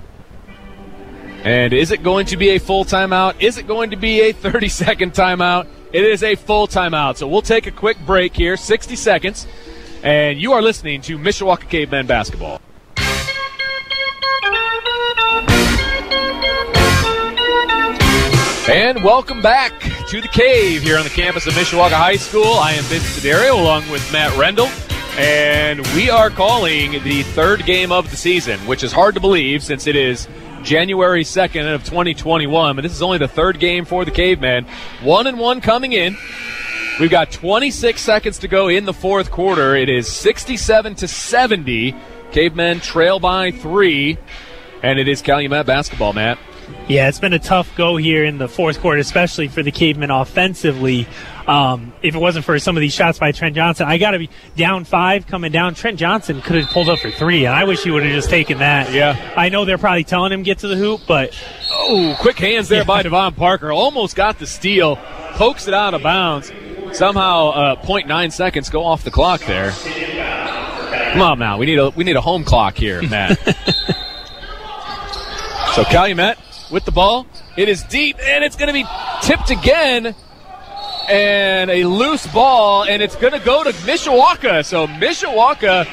And is it going to be a full timeout? Is it going to be a thirty-second timeout? It is a full timeout. So we'll take a quick break here, sixty seconds. And you are listening to Mishawaka Cavemen Basketball. And welcome back to the Cave here on the campus of Mishawaka High School. I am Vince DeDario along with Matt Rendall. And we are calling the third game of the season, which is hard to believe since it is January second of twenty twenty-one. But this is only the third game for the Cavemen. One and one coming in. We've got twenty-six seconds to go in the fourth quarter. It is sixty-seven to seventy. Cavemen trail by three. And it is Calumet basketball, Matt. Yeah, it's been a tough go here in the fourth quarter, especially for the Cavemen offensively. Um, if it wasn't for some of these shots by Trent Johnson, I got to be down five coming down. Trent Johnson could have pulled up for three, and I wish he would have just taken that. Yeah, I know they're probably telling him get to the hoop, but oh, quick hands there yeah. by Devon Parker. Almost got the steal, pokes it out of bounds. Somehow, uh, zero point nine seconds go off the clock there. Come on now, we need a we need a home clock here, Matt. So Calumet with the ball. It is deep, and it's going to be tipped again. And a loose ball, and it's going to go to Mishawaka. So Mishawaka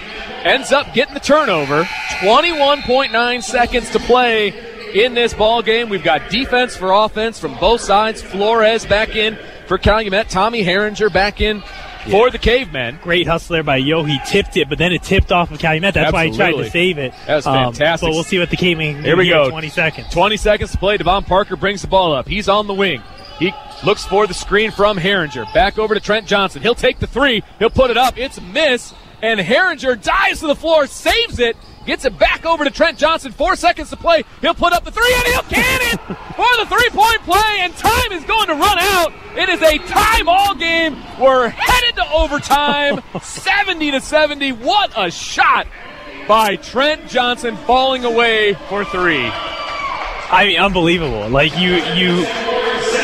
ends up getting the turnover. twenty-one point nine seconds to play in this ball game. We've got defense for offense from both sides. Flores back in for Calumet. Tommy Herringer back in yeah. for the Cavemen. Great hustle there by Yohi. Tipped it, but then it tipped off of Calumet. That's Absolutely. why he tried to save it. That was fantastic. Um, but we'll see what the Cavemen do. Here we go. twenty seconds. twenty seconds to play. Devon Parker brings the ball up. He's on the wing. He looks for the screen from Herringer. Back over to Trent Johnson. He'll take the three. He'll put it up. It's a miss. And Herringer dives to the floor, saves it, gets it back over to Trent Johnson. Four seconds to play. He'll put up the three, and he'll can it for the three-point play. And time is going to run out. It is a tie-ball game. We're headed to overtime, seventy to seventy. What a shot by Trent Johnson falling away for three. I mean, unbelievable. Like, you, you...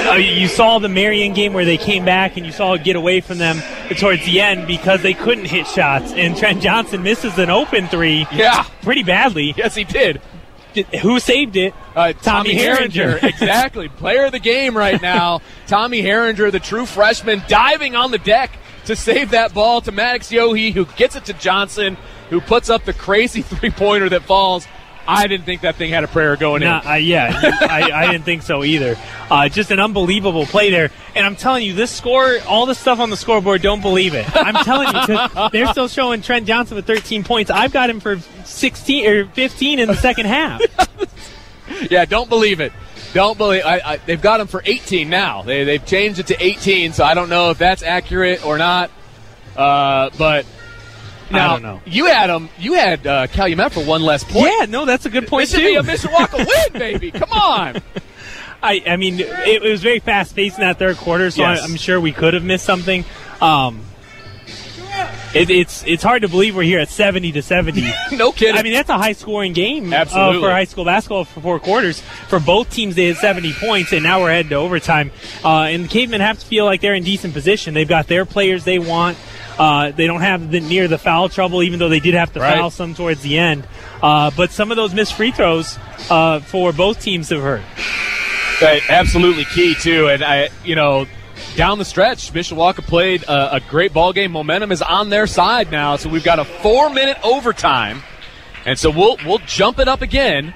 Uh, you saw the Marion game where they came back and you saw it get away from them towards the end because they couldn't hit shots. And Trent Johnson misses an open three yeah. pretty badly. Yes, he did. did who saved it? Uh, Tommy, Tommy Herringer. Herringer. Exactly. Player of the game right now. Tommy Herringer, the true freshman, diving on the deck to save that ball to Maddox Yohi, who gets it to Johnson, who puts up the crazy three-pointer that falls. I didn't think that thing had a prayer going nah, in. Uh, yeah, you, I, I didn't think so either. Uh, just an unbelievable play there. And I'm telling you, this score, all the stuff on the scoreboard, don't believe it. I'm telling you, because they're still showing Trent Johnson with thirteen points. I've got him for sixteen or fifteen in the second half. Yeah, don't believe it. Don't believe I, I, they've got him for eighteen now. They, they've changed it to eighteen, so I don't know if that's accurate or not. Uh, but... Now, I don't know. You had um, you had uh, Calumet for one less point. Yeah, no, that's a good point, too. This should be a Mishawaka win, baby. Come on. I I mean, it, it was very fast-paced in that third quarter, so yes. I, I'm sure we could have missed something. Um, it, it's it's hard to believe we're here at seventy to seventy. No kidding. I mean, that's a high-scoring game Absolutely. Uh, for high school basketball for four quarters. For both teams, they had seventy points, and now we're heading to overtime. Uh, and the Cavemen have to feel like they're in decent position. They've got their players they want. Uh, they don't have the, near the foul trouble, even though they did have to right. foul some towards the end. Uh, but some of those missed free throws uh, for both teams have hurt. Right, absolutely key, too. And, I, you know, down the stretch, Mishawaka played a, a great ball game. Momentum is on their side now, so we've got a four-minute overtime. And so we'll we'll jump it up again.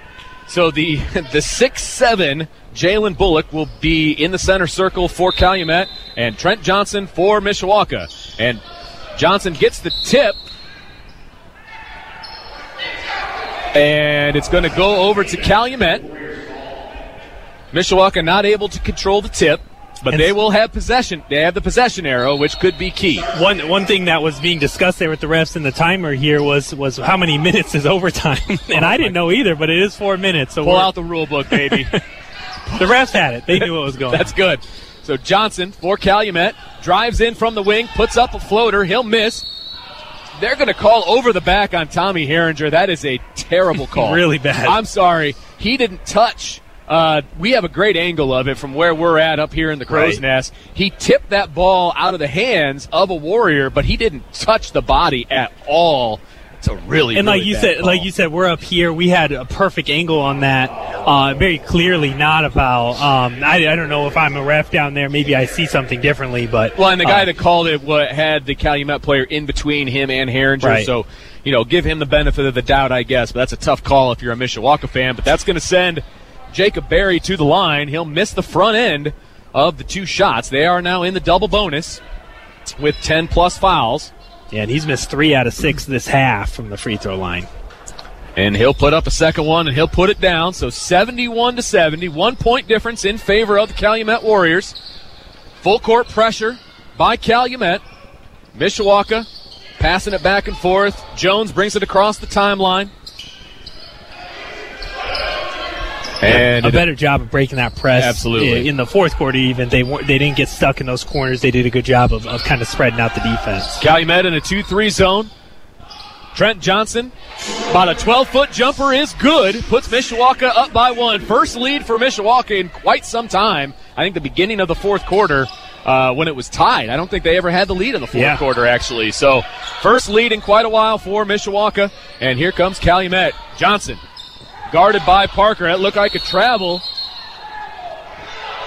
So the the six seven Jalen Bullock will be in the center circle for Calumet and Trent Johnson for Mishawaka. And Johnson gets the tip, and it's going to go over to Calumet. Mishawaka not able to control the tip, but and they will have possession. They have the possession arrow, which could be key. One one thing that was being discussed there with the refs and the timer here was, was how many minutes is overtime, and oh I didn't know either, but it is four minutes. So pull out the rule book, baby. The refs had it. They knew what was going on. That's good. So Johnson for Calumet drives in from the wing, puts up a floater. He'll miss. They're going to call over the back on Tommy Herringer. That is a terrible call. Really bad. I'm sorry. He didn't touch. Uh, we have a great angle of it from where we're at up here in the crow's right. nest. He tipped that ball out of the hands of a Warrior, but he didn't touch the body at all. It's a really, and really like you said, ball. like you said, we're up here. We had a perfect angle on that. Uh, very clearly, not a foul. Um, I, I don't know if I'm a ref down there. Maybe I see something differently. But well, and the guy uh, that called it what had the Calumet player in between him and Herringer. Right. So, you know, give him the benefit of the doubt, I guess. But that's a tough call if you're a Mishawaka fan. But that's going to send Jacob Berry to the line. He'll miss the front end of the two shots. They are now in the double bonus with ten plus fouls. Yeah, and he's missed three out of six this half from the free throw line. And he'll put up a second one, and he'll put it down. So seventy-one to seventy, one-point difference in favor of the Calumet Warriors. Full-court pressure by Calumet. Mishawaka passing it back and forth. Jones brings it across the timeline. And a better job of breaking that press. Absolutely. In the fourth quarter, even they weren't, they didn't get stuck in those corners. They did a good job of, of kind of spreading out the defense. Calumet in a two three zone. Trent Johnson, about a twelve-foot jumper is good. Puts Mishawaka up by one. First lead for Mishawaka in quite some time. I think the beginning of the fourth quarter uh, when it was tied. I don't think they ever had the lead in the fourth yeah. quarter, actually. So first lead in quite a while for Mishawaka. And here comes Calumet. Johnson, guarded by Parker. That looked like a travel.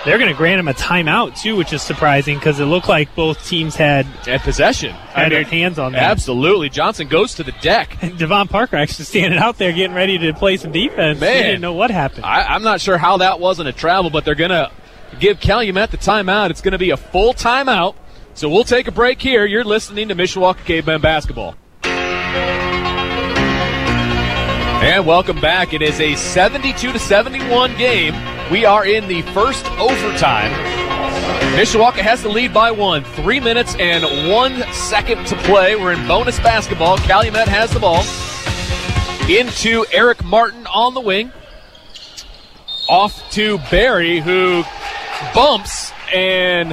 They're going to grant him a timeout, too, which is surprising because it looked like both teams had At possession. Had I mean, their hands on that. Absolutely. Johnson goes to the deck. And Devon Parker actually standing out there getting ready to play some defense. Man. He didn't know what happened. I, I'm not sure how that wasn't a travel, but they're going to give Calumet the timeout. It's going to be a full timeout. So we'll take a break here. You're listening to Mishawaka Cavemen Basketball. And welcome back. It is a seventy-two to seventy-one game. We are in the first overtime. Mishawaka has the lead by one. Three minutes and one second to play. We're in bonus basketball. Calumet has the ball. Into Eric Martin on the wing. Off to Barry, who bumps, and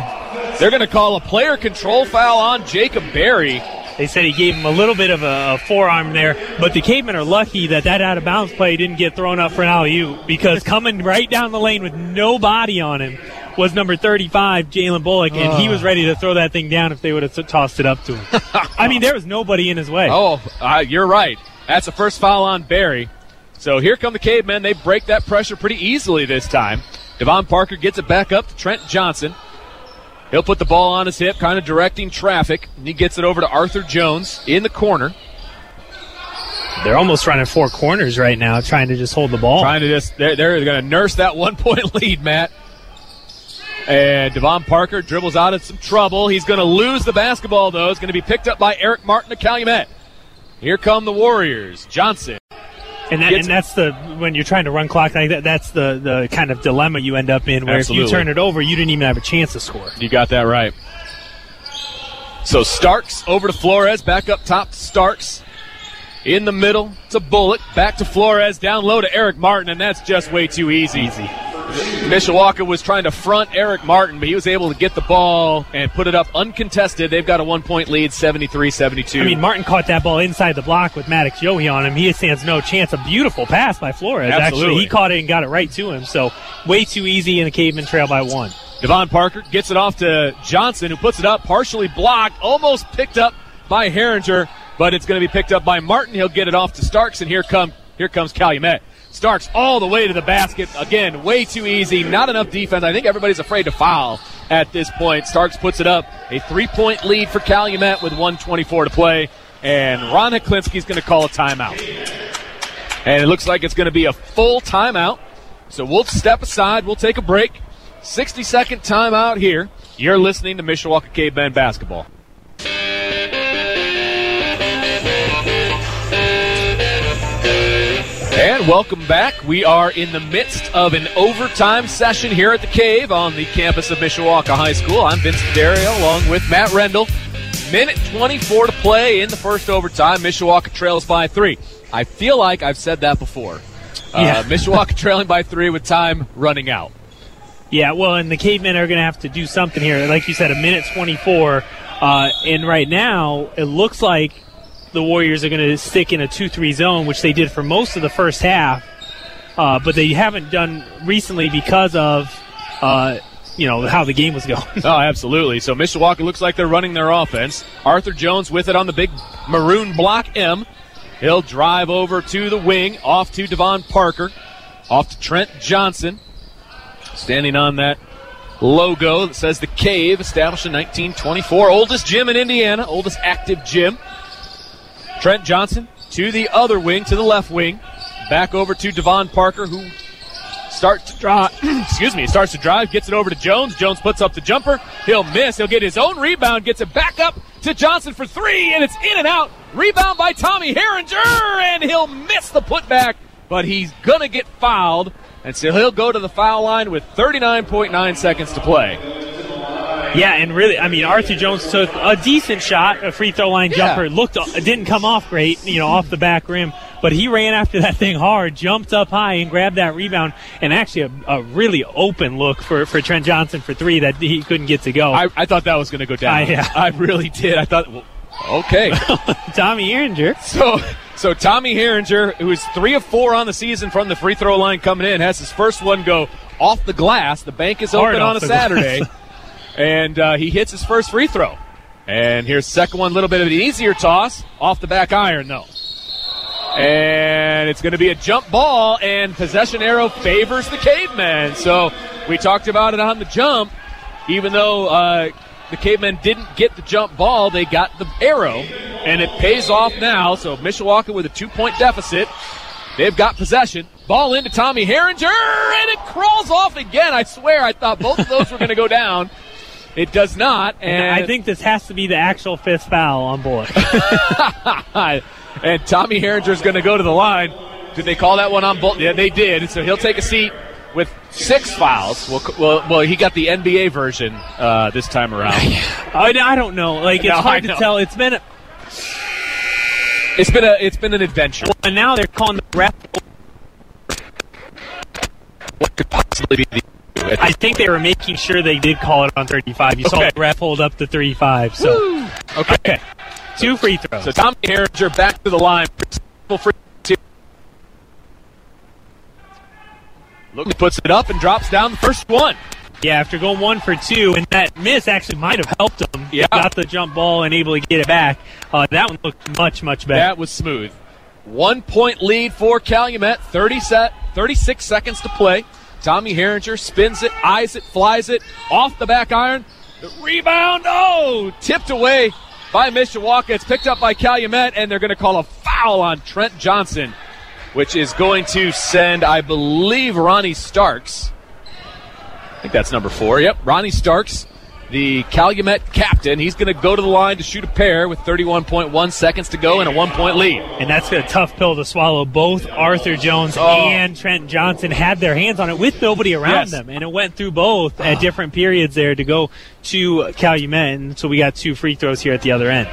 they're going to call a player control foul on Jacob Barry. They said he gave him a little bit of a, a forearm there, but the Cavemen are lucky that that out-of-bounds play didn't get thrown up for an alley-oop, because coming right down the lane with no body on him was number thirty-five, Jalen Bullock, and uh. he was ready to throw that thing down if they would have t- tossed it up to him. I mean, there was nobody in his way. Oh, uh, you're right. That's the first foul on Barry. So here come the Cavemen. They break that pressure pretty easily this time. Devon Parker gets it back up to Trent Johnson. He'll put the ball on his hip, kind of directing traffic, and he gets it over to Arthur Jones in the corner. They're almost running four corners right now, trying to just hold the ball. Trying to just, they're, they're going to nurse that one-point lead, Matt. And Devon Parker dribbles out of some trouble. He's going to lose the basketball, though. It's going to be picked up by Eric Martin of Calumet. Here come the Warriors. Johnson. And, that, and that's the, when you're trying to run clock like that, that's the, the kind of dilemma you end up in, where Absolutely. If you turn it over, you didn't even have a chance to score. You got that right. So Starks over to Flores, back up top to Starks. In the middle to Bullock, back to Flores, down low to Eric Martin, and that's just way too easy. Easy. Mishawaka was trying to front Eric Martin, but he was able to get the ball and put it up uncontested. They've got a one-point lead, seventy-three seventy-two. I mean, Martin caught that ball inside the block with Maddox Yohe on him. He stands no chance. A beautiful pass by Flores, Absolutely. Actually. He caught it and got it right to him, so way too easy, and the Cavemen trail by one. Devon Parker gets it off to Johnson, who puts it up, partially blocked, almost picked up by Herringer, but it's going to be picked up by Martin. He'll get it off to Starks, and here come here comes Calumet. Starks all the way to the basket. Again, way too easy. Not enough defense. I think everybody's afraid to foul at this point. Starks puts it up. A three-point lead for Calumet with one twenty-four to play. And Ron Hecklinski's going to call a timeout. And it looks like it's going to be a full timeout. So we'll step aside. We'll take a break. sixty-second timeout here. You're listening to Mishawaka Cavemen Basketball. And welcome back. We are in the midst of an overtime session here at the Cave on the campus of Mishawaka High School. I'm Vince DeDario along with Matt Rendall. Minute twenty-four to play in the first overtime. Mishawaka trails by three. I feel like I've said that before. Yeah. Uh, Mishawaka trailing by three with time running out. Yeah, well, and the Cavemen are going to have to do something here. Like you said, a minute twenty-four. Uh, and right now, it looks like the Warriors are going to stick in a two three zone, which they did for most of the first half, uh, but they haven't done recently because of, uh, you know, how the game was going. Oh, absolutely. So Mishawaka looks like they're running their offense. Arthur Jones with it on the big maroon block M. He'll drive over to the wing, off to Devon Parker, off to Trent Johnson, standing on that logo that says the Cave, established in nineteen twenty-four. Oldest gym in Indiana, oldest active gym. Trent Johnson to the other wing, to the left wing. Back over to Devon Parker, who starts to drive. excuse me, starts to drive, gets it over to Jones. Jones puts up the jumper. He'll miss. He'll get his own rebound, gets it back up to Johnson for three, and it's in and out. Rebound by Tommy Herringer, and he'll miss the putback, but he's going to get fouled, and so he'll go to the foul line with thirty-nine point nine seconds to play. Yeah, and really, I mean, Arthur Jones took a decent shot, a free throw line yeah. jumper. Looked, it didn't come off great, you know, off the back rim, but he ran after that thing hard, jumped up high and grabbed that rebound, and actually a, a really open look for, for Trent Johnson for three that he couldn't get to go. I, I thought that was going to go down. I, yeah. I really did. I thought, well, okay. Tommy Herringer. So, so Tommy Herringer, who is three of four on the season from the free throw line coming in, has his first one go off the glass. The bank is hard open on a Saturday. And uh, he hits his first free throw. And here's the second one, a little bit of an easier toss. Off the back iron, though. And it's going to be a jump ball, and possession arrow favors the Cavemen. So we talked about it on the jump. Even though uh, the Cavemen didn't get the jump ball, they got the arrow. And it pays off now. So Mishawaka with a two-point deficit. They've got possession. Ball into Tommy Herringer, and it crawls off again. I swear, I thought both of those were going to go down. It does not. And, and I think this has to be the actual fifth foul on board. And Tommy Herringer's going to go to the line. Did they call that one on Bolton? Yeah, they did. So he'll take a seat with six fouls. Well, well, well he got the N B A version uh, this time around. I, I don't know. Like, it's no, hard to tell. It's been a, it's been a it's been an adventure. Well, and now they're calling the ref. What could possibly be the? I think they were making sure they did call it on thirty-five. You okay. saw the ref hold up the thirty-five. So, okay. okay. Two free throws. So Tommy Herringer back to the line. Look, puts it up and drops down the first one. Yeah, after going one for two, and that miss actually might have helped him. Yeah. Got the jump ball and able to get it back. Uh, that one looked much, much better. That was smooth. One-point lead for Calumet. thirty set, thirty-six seconds to play. Tommy Herringer spins it, eyes it, flies it, off the back iron. The rebound, oh, tipped away by Mishawaka. It's picked up by Calumet, and they're going to call a foul on Trent Johnson, which is going to send, I believe, Ronnie Starks. I think that's number four. Yep, Ronnie Starks, the Calumet captain. He's going to go to the line to shoot a pair with thirty-one point one seconds to go and a one-point lead. And that's a tough pill to swallow. Both Arthur Jones oh. and Trent Johnson had their hands on it with nobody around yes. them, and it went through both at different periods there to go to Calumet, and so we got two free throws here at the other end.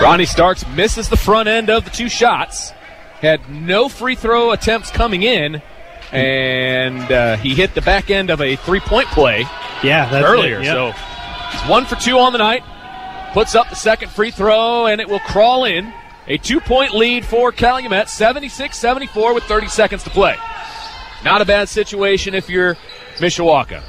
Ronnie Starks misses the front end of the two shots, had no free throw attempts coming in, and uh, he hit the back end of a three-point play yeah, that's earlier. It, yep. So it's one for two on the night. Puts up the second free throw, and it will crawl in. A two-point lead for Calumet, seventy-six seventy-four with thirty seconds to play. Not a bad situation if you're Mishawaka.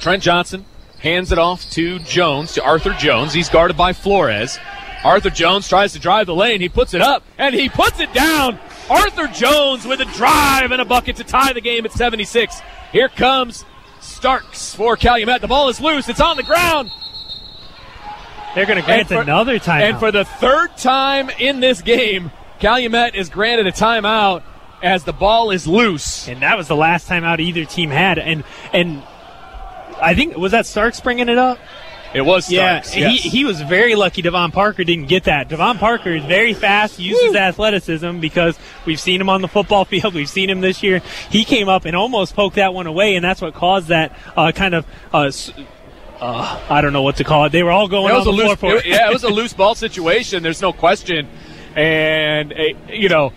Trent Johnson hands it off to Jones, to Arthur Jones. He's guarded by Flores. Arthur Jones tries to drive the lane. He puts it up, and he puts it down. Arthur Jones with a drive and a bucket to tie the game at seventy-six. Here comes Starks for Calumet. The ball is loose. It's on the ground. They're going to grant for, another timeout. And for the third time in this game, Calumet is granted a timeout as the ball is loose. And that was the last timeout either team had. And and I think, was that Starks bringing it up? It was Starks, yeah, yes. he, he was very lucky Devon Parker didn't get that. Devon Parker is very fast, uses Woo. athleticism because we've seen him on the football field. We've seen him this year. He came up and almost poked that one away, and that's what caused that uh, kind of, uh, uh, I don't know what to call it. They were all going on the floor for it. Yeah, it was a loose ball situation. There's no question. And, uh, you know,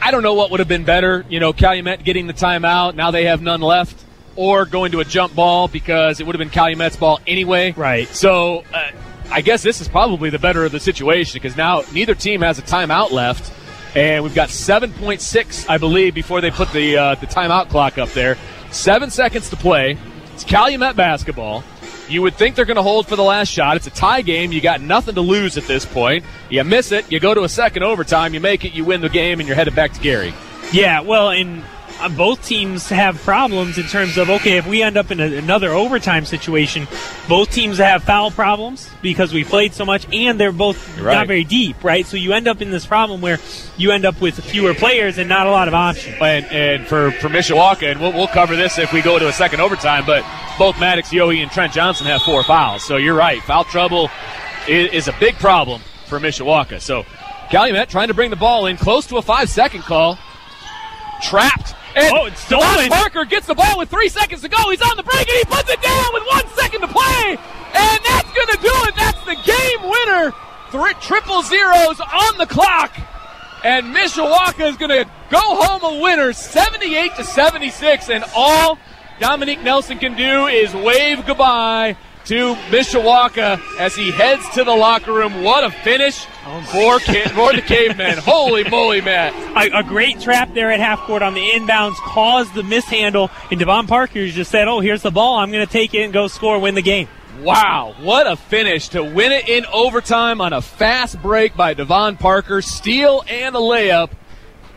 I don't know what would have been better. You know, Calumet getting the timeout. Now they have none left. Or going to a jump ball because it would have been Calumet's ball anyway. Right. So uh, I guess this is probably the better of the situation because now neither team has a timeout left. And we've got seven point six, I believe, before they put the uh, the timeout clock up there. Seven seconds to play. It's Calumet basketball. You would think they're going to hold for the last shot. It's a tie game. You got nothing to lose at this point. You miss it. You go to a second overtime. You make it. You win the game. And you're headed back to Gary. Yeah, well, and both teams have problems in terms of, okay, if we end up in a, another overtime situation, both teams have foul problems because we played so much, and they're both right. not very deep, right? So you end up in this problem where you end up with fewer players and not a lot of options. And, and for, for Mishawaka, and we'll, we'll cover this if we go to a second overtime, but both Maddox Yohe and Trent Johnson have four fouls. So you're right, foul trouble is, is a big problem for Mishawaka. So Calumet trying to bring the ball in, close to a five-second call. Trapped. And oh, it's stolen. Parker gets the ball with three seconds to go. He's on the break, and he puts it down with one second to play. And that's going to do it. That's the game winner. Three, triple zeros on the clock. And Mishawaka is going to go home a winner, seventy-eight to seventy-six. And all Dominique Nelson can do is wave goodbye to Mishawaka as he heads to the locker room. What a finish oh for, ca- for the Cavemen. Holy moly, Matt. A, a great trap there at half court on the inbounds caused the mishandle, and Devon Parker just said, oh, here's the ball. I'm going to take it and go score, win the game. Wow, what a finish to win it in overtime on a fast break by Devon Parker. Steal and a layup.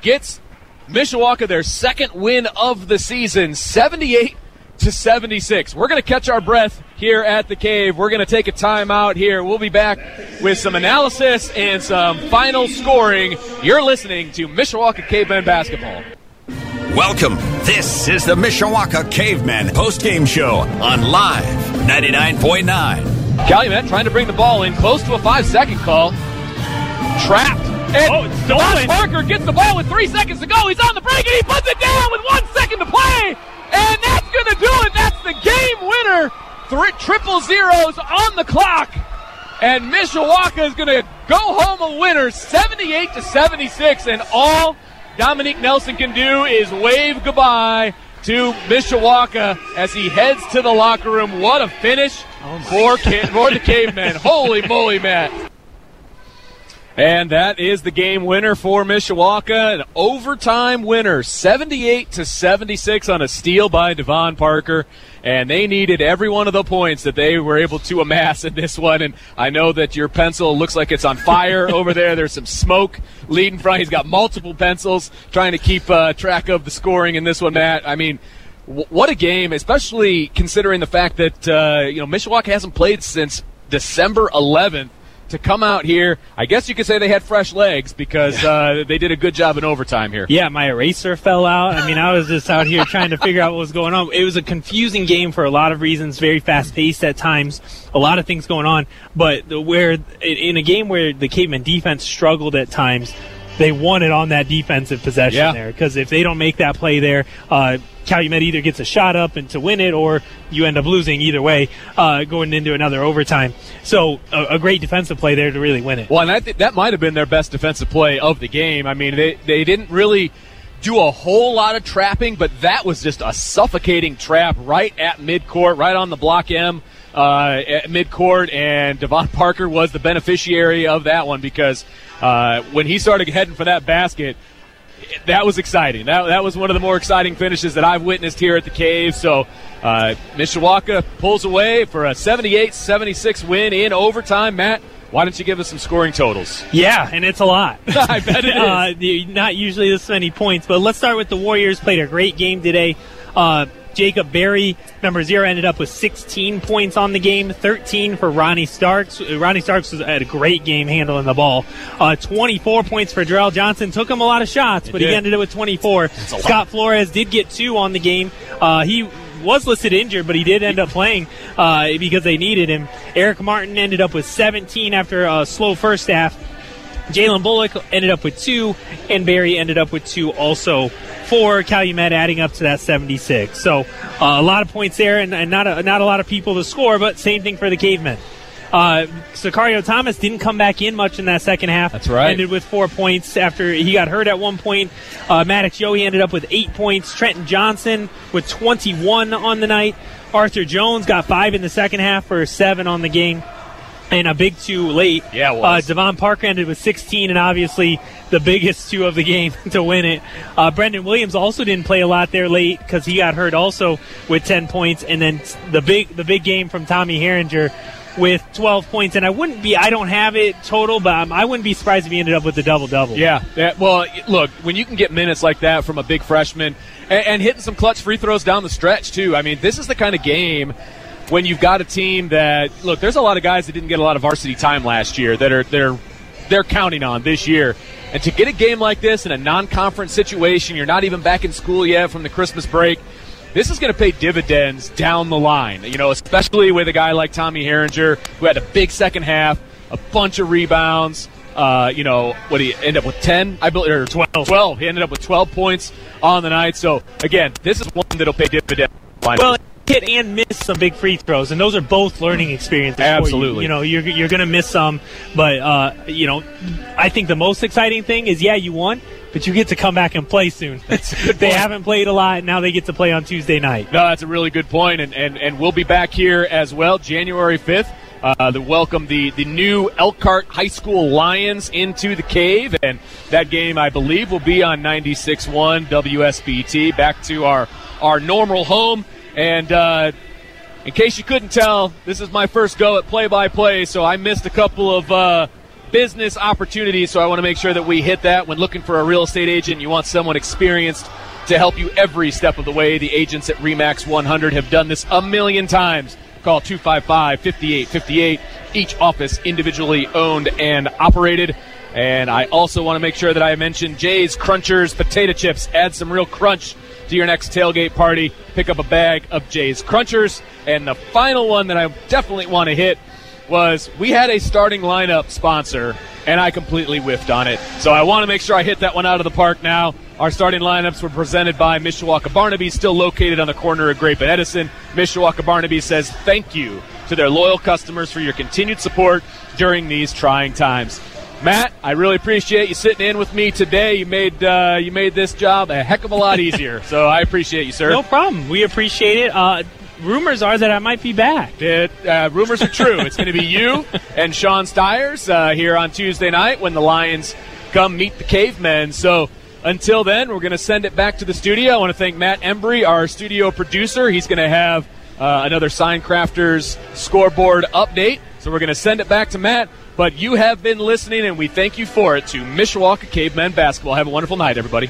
Gets Mishawaka their second win of the season, seventy-eight to seventy-six. We're going to catch our breath here at the Cave. We're going to take a timeout here. We'll be back with some analysis and some final scoring. You're listening to Mishawaka Cavemen Basketball. Welcome. This is the Mishawaka Cavemen postgame show on Live ninety-nine point nine. Calumet trying to bring the ball in, close to a five-second call. Trapped. And oh, it's stolen. Parker gets the ball with three seconds to go. He's on the break, and he puts it down with one second to play. And that's going to do it. That's the game winner. Three, triple zeros on the clock. And Mishawaka is going to go home a winner, seventy-eight to seventy-six. And all Dominique Nelson can do is wave goodbye to Mishawaka as he heads to the locker room. What a finish oh for, ca- for the Cavemen. Holy moly, Matt. And that is the game winner for Mishawaka, an overtime winner, seventy-eight to seventy-six on a steal by Devon Parker. And they needed every one of the points that they were able to amass in this one. And I know that your pencil looks like it's on fire over there. There's some smoke leading from. He's got multiple pencils trying to keep uh, track of the scoring in this one, Matt. I mean, w- what a game, especially considering the fact that uh, you know Mishawaka hasn't played since December eleventh. To come out here, I guess you could say they had fresh legs because uh, they did a good job in overtime here. Yeah, my eraser fell out. I mean, I was just out here trying to figure out what was going on. It was a confusing game for a lot of reasons, very fast-paced at times, a lot of things going on. But the, where in a game where the Cavemen defense struggled at times, they won it on that defensive possession yeah. there, because if they don't make that play there, uh, Calumet either gets a shot up and to win it, or you end up losing either way uh, going into another overtime. So a, a great defensive play there to really win it. Well, and I think that might have been their best defensive play of the game. I mean, they, they didn't really do a whole lot of trapping, but that was just a suffocating trap right at midcourt, right on the block M uh, at midcourt, and Devon Parker was the beneficiary of that one because uh, when he started heading for that basket, that was exciting. That, that was one of the more exciting finishes that I've witnessed here at the Cave. So uh, Mishawaka pulls away for a seventy-eight seventy-six win in overtime. Matt, why don't you give us some scoring totals? Yeah, and it's a lot. I bet it is. Uh, not usually this many points, but let's start with the Warriors. Played a great game today. Uh, Jacob Berry, number zero, ended up with sixteen points on the game, thirteen for Ronnie Starks. Ronnie Starks was at a great game handling the ball. Uh, twenty-four points for Darrell Johnson. Took him a lot of shots, it but did. He ended up with twenty-four. Scott Flores did get two on the game. Uh, he was listed injured, but he did end up playing uh, because they needed him. Eric Martin ended up with seventeen after a slow first half. Jalen Bullock ended up with two, and Barry ended up with two also for Calumet, adding up to that seventy-six. So uh, a lot of points there, and, and not a, not a lot of people to score, but same thing for the Cavemen. Uh, Sicario Thomas didn't come back in much in that second half. That's right. Ended with four points after he got hurt at one point. Uh, Maddox Yohe ended up with eight points. Trenton Johnson with twenty-one on the night. Arthur Jones got five in the second half for seven on the game. And a big two late. Yeah, it was. Uh, Devon Parker ended with sixteen, and obviously the biggest two of the game to win it. Uh, Brendan Williams also didn't play a lot there late because he got hurt also with ten points. And then the big the big game from Tommy Herringer with twelve points, and I wouldn't be, I don't have it total, but um, I wouldn't be surprised if he ended up with a double-double. Yeah, yeah, well, look, when you can get minutes like that from a big freshman, and, and hitting some clutch free throws down the stretch, too, I mean, this is the kind of game when you've got a team that, look, there's a lot of guys that didn't get a lot of varsity time last year that are they're they're counting on this year. And to get a game like this in a non-conference situation, you're not even back in school yet from the Christmas break, this is going to pay dividends down the line, you know, especially with a guy like Tommy Herringer, who had a big second half, a bunch of rebounds. Uh, you know, what he ended up with ten, I believe, or twelve. twelve. He ended up with twelve points on the night. So, again, this is one that'll pay dividends. Well, hit and miss some big free throws, and those are both learning experiences. Absolutely. You, you know, you're, you're going to miss some, but, uh, you know, I think the most exciting thing is, yeah, you won, but you get to come back and play soon. That's a good point. They haven't played a lot. Now they get to play on Tuesday night. No, that's a really good point, and, and, and we'll be back here as well January fifth uh, to welcome the, the new Elkhart High School Lions into the Cave, and that game, I believe, will be on ninety-six point one W S B T, back to our, our normal home. And uh, in case you couldn't tell, this is my first go at play-by-play, so I missed a couple of uh, – business opportunities, so I want to make sure that we hit that. When looking for a real estate agent, you want someone experienced to help you every step of the way. The agents at REMAX one hundred have done this a million times. Call two five five, five eight five eight. Each office individually owned and operated. And I also want to make sure that I mention Jay's Crunchers potato chips. Add some real crunch to your next tailgate party. Pick up a bag of Jay's Crunchers. And the final one that I definitely want to hit was we had a starting lineup sponsor, and I completely whiffed on it. So I want to make sure I hit that one out of the park now. Our starting lineups were presented by Mishawaka Barnaby, still located on the corner of Grape and Edison. Mishawaka Barnaby says thank you to their loyal customers for your continued support during these trying times. Matt, I really appreciate you sitting in with me today. You made uh, you made this job a heck of a lot easier, so I appreciate you, sir. No problem. We appreciate it. Uh Rumors are that I might be back. It, uh, rumors are true. It's going to be you and Sean Stiers uh, here on Tuesday night when the Lions come meet the Cavemen. So until then, we're going to send it back to the studio. I want to thank Matt Embry, our studio producer. He's going to have uh, another Signcrafters scoreboard update. So we're going to send it back to Matt. But you have been listening, and we thank you for it, to Mishawaka Cavemen Basketball. Have a wonderful night, everybody.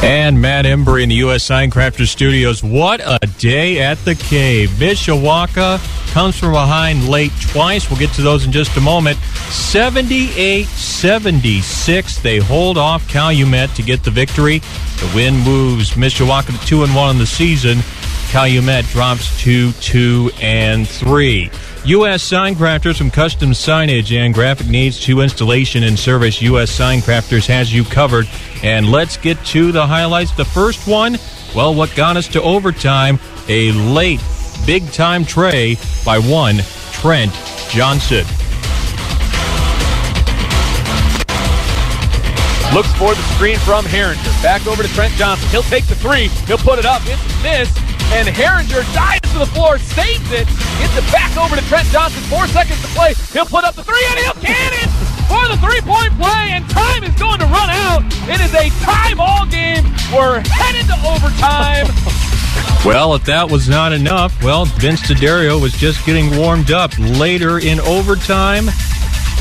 And Matt Embry in the U S. Signcrafters Studios. What a day at the Cave. Mishawaka comes from behind late twice. We'll get to those in just a moment. seventy-eight seventy-six. They hold off Calumet to get the victory. The win moves Mishawaka to two and one on the season. Calumet drops to two and three. U S. Signcrafters, from custom signage and graphic needs to installation and service, U S. Signcrafters has you covered. And let's get to the highlights. The first one, well, what got us to overtime, a late big-time tray by one Trent Johnson. Looks for the screen from Herringer. Back over to Trent Johnson. He'll take the three. He'll put it up. It's missed. And Herringer dives to the floor, saves it, gets it back over to Trent Johnson. Four seconds to play. He'll put up the three, and he'll can it for the three-point play, and time is going to run out. It is a tie-ball game. We're headed to overtime. Well, if that was not enough, well, Vince DeDario was just getting warmed up. Later in overtime,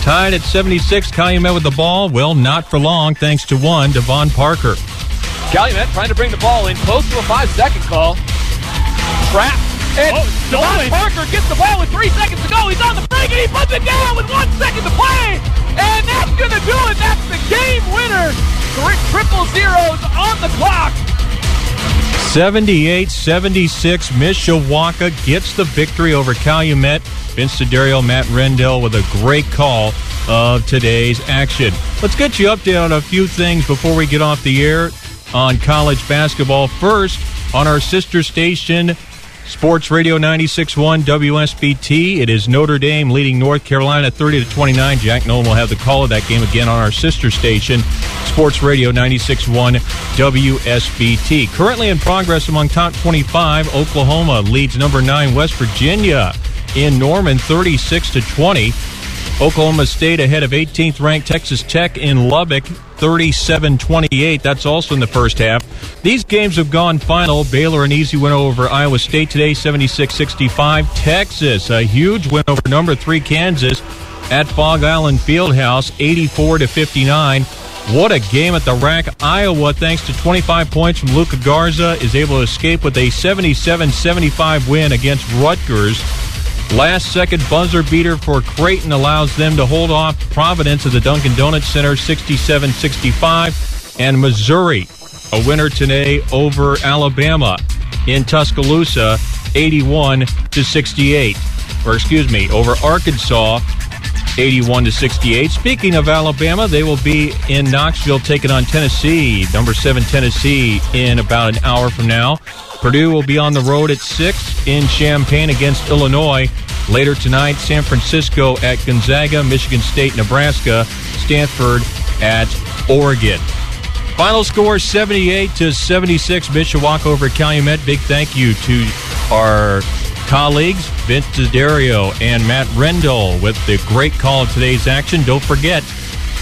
tied at seventy-six, Calumet with the ball. Well, not for long, thanks to one, Devon Parker. Calumet trying to bring the ball in, close to a five-second call. Trap. And oh, Devon Parker gets the ball with three seconds to go. He's on the break, and he puts it down with one second to play. And that's going to do it. That's the game winner. Three triple zeros on the clock. seventy-eight seventy-six. Mishawaka gets the victory over Calumet. Vince DeDario, Matt Rendell with a great call of today's action. Let's get you updated on a few things before we get off the air on college basketball. First, on our sister station, Sports Radio ninety-six point one W S B T, it is Notre Dame leading North Carolina thirty to twenty-nine. Jack Nolan will have the call of that game again on our sister station, Sports Radio ninety-six point one W S B T. Currently in progress among top twenty-five, Oklahoma leads number nine West Virginia in Norman thirty-six to twenty. Oklahoma State ahead of eighteenth-ranked Texas Tech in Lubbock, thirty-seven twenty-eight. That's also in the first half. These games have gone final. Baylor, an easy win over Iowa State today, seventy-six sixty-five. Texas, a huge win over number three Kansas at Fog Island Fieldhouse, eighty-four to fifty-nine. What a game at the rack. Iowa, thanks to twenty-five points from Luca Garza, is able to escape with a seventy-seven seventy-five win against Rutgers. Last-second buzzer beater for Creighton allows them to hold off Providence at the Dunkin' Donuts Center, sixty-seven sixty-five. And Missouri, a winner today over Alabama in Tuscaloosa, eighty-one to sixty-eight. Or excuse me, over Arkansas, eighty-one to sixty-eight. Speaking of Alabama, they will be in Knoxville taking on Tennessee, number seven Tennessee, in about an hour from now. Purdue will be on the road at six in Champaign against Illinois. Later tonight, San Francisco at Gonzaga, Michigan State, Nebraska, Stanford at Oregon. Final score seventy-eight to seventy-six, Mishawaka over Calumet. Big thank you to our colleagues, Vince DeDario and Matt Rendall, with the great call of today's action. Don't forget,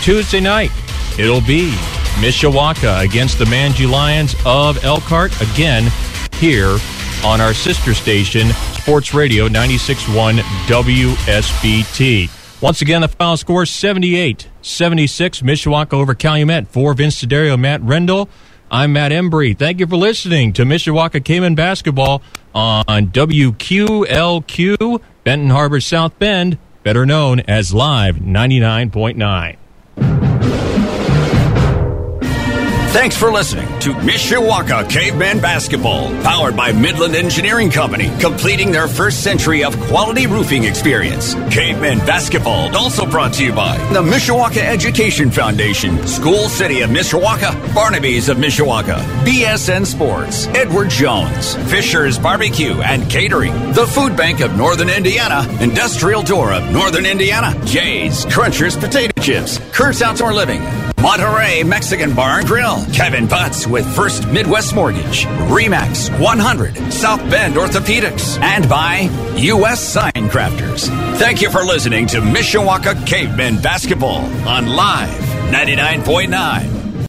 Tuesday night, it'll be Mishawaka against the Manji Lions of Elkhart. Again, here on our sister station, Sports Radio ninety-six point one W S B T. Once again, the final score, seventy-eight seventy-six, Mishawaka over Calumet. For Vince D'Addario, Matt Rendell, I'm Matt Embry. Thank you for listening to Mishawaka Cavemen Basketball on W Q L Q, Benton Harbor South Bend, better known as Live ninety-nine point nine. Thanks for listening to Mishawaka Caveman Basketball, powered by Midland Engineering Company, completing their first century of quality roofing experience. Caveman Basketball also brought to you by the Mishawaka Education Foundation, School City of Mishawaka, Barnaby's of Mishawaka, B S N Sports, Edward Jones, Fisher's Barbecue and Catering, the Food Bank of Northern Indiana, Industrial Door of Northern Indiana, Jay's Crunchers Potato Chips, Kurt's Outdoor Living, Monterey Mexican Bar and Grill, Kevin Butts with First Midwest Mortgage, REMAX one hundred, South Bend Orthopedics, and by U S. Signcrafters. Thank you for listening to Mishawaka Cavemen Basketball on Live ninety-nine point nine.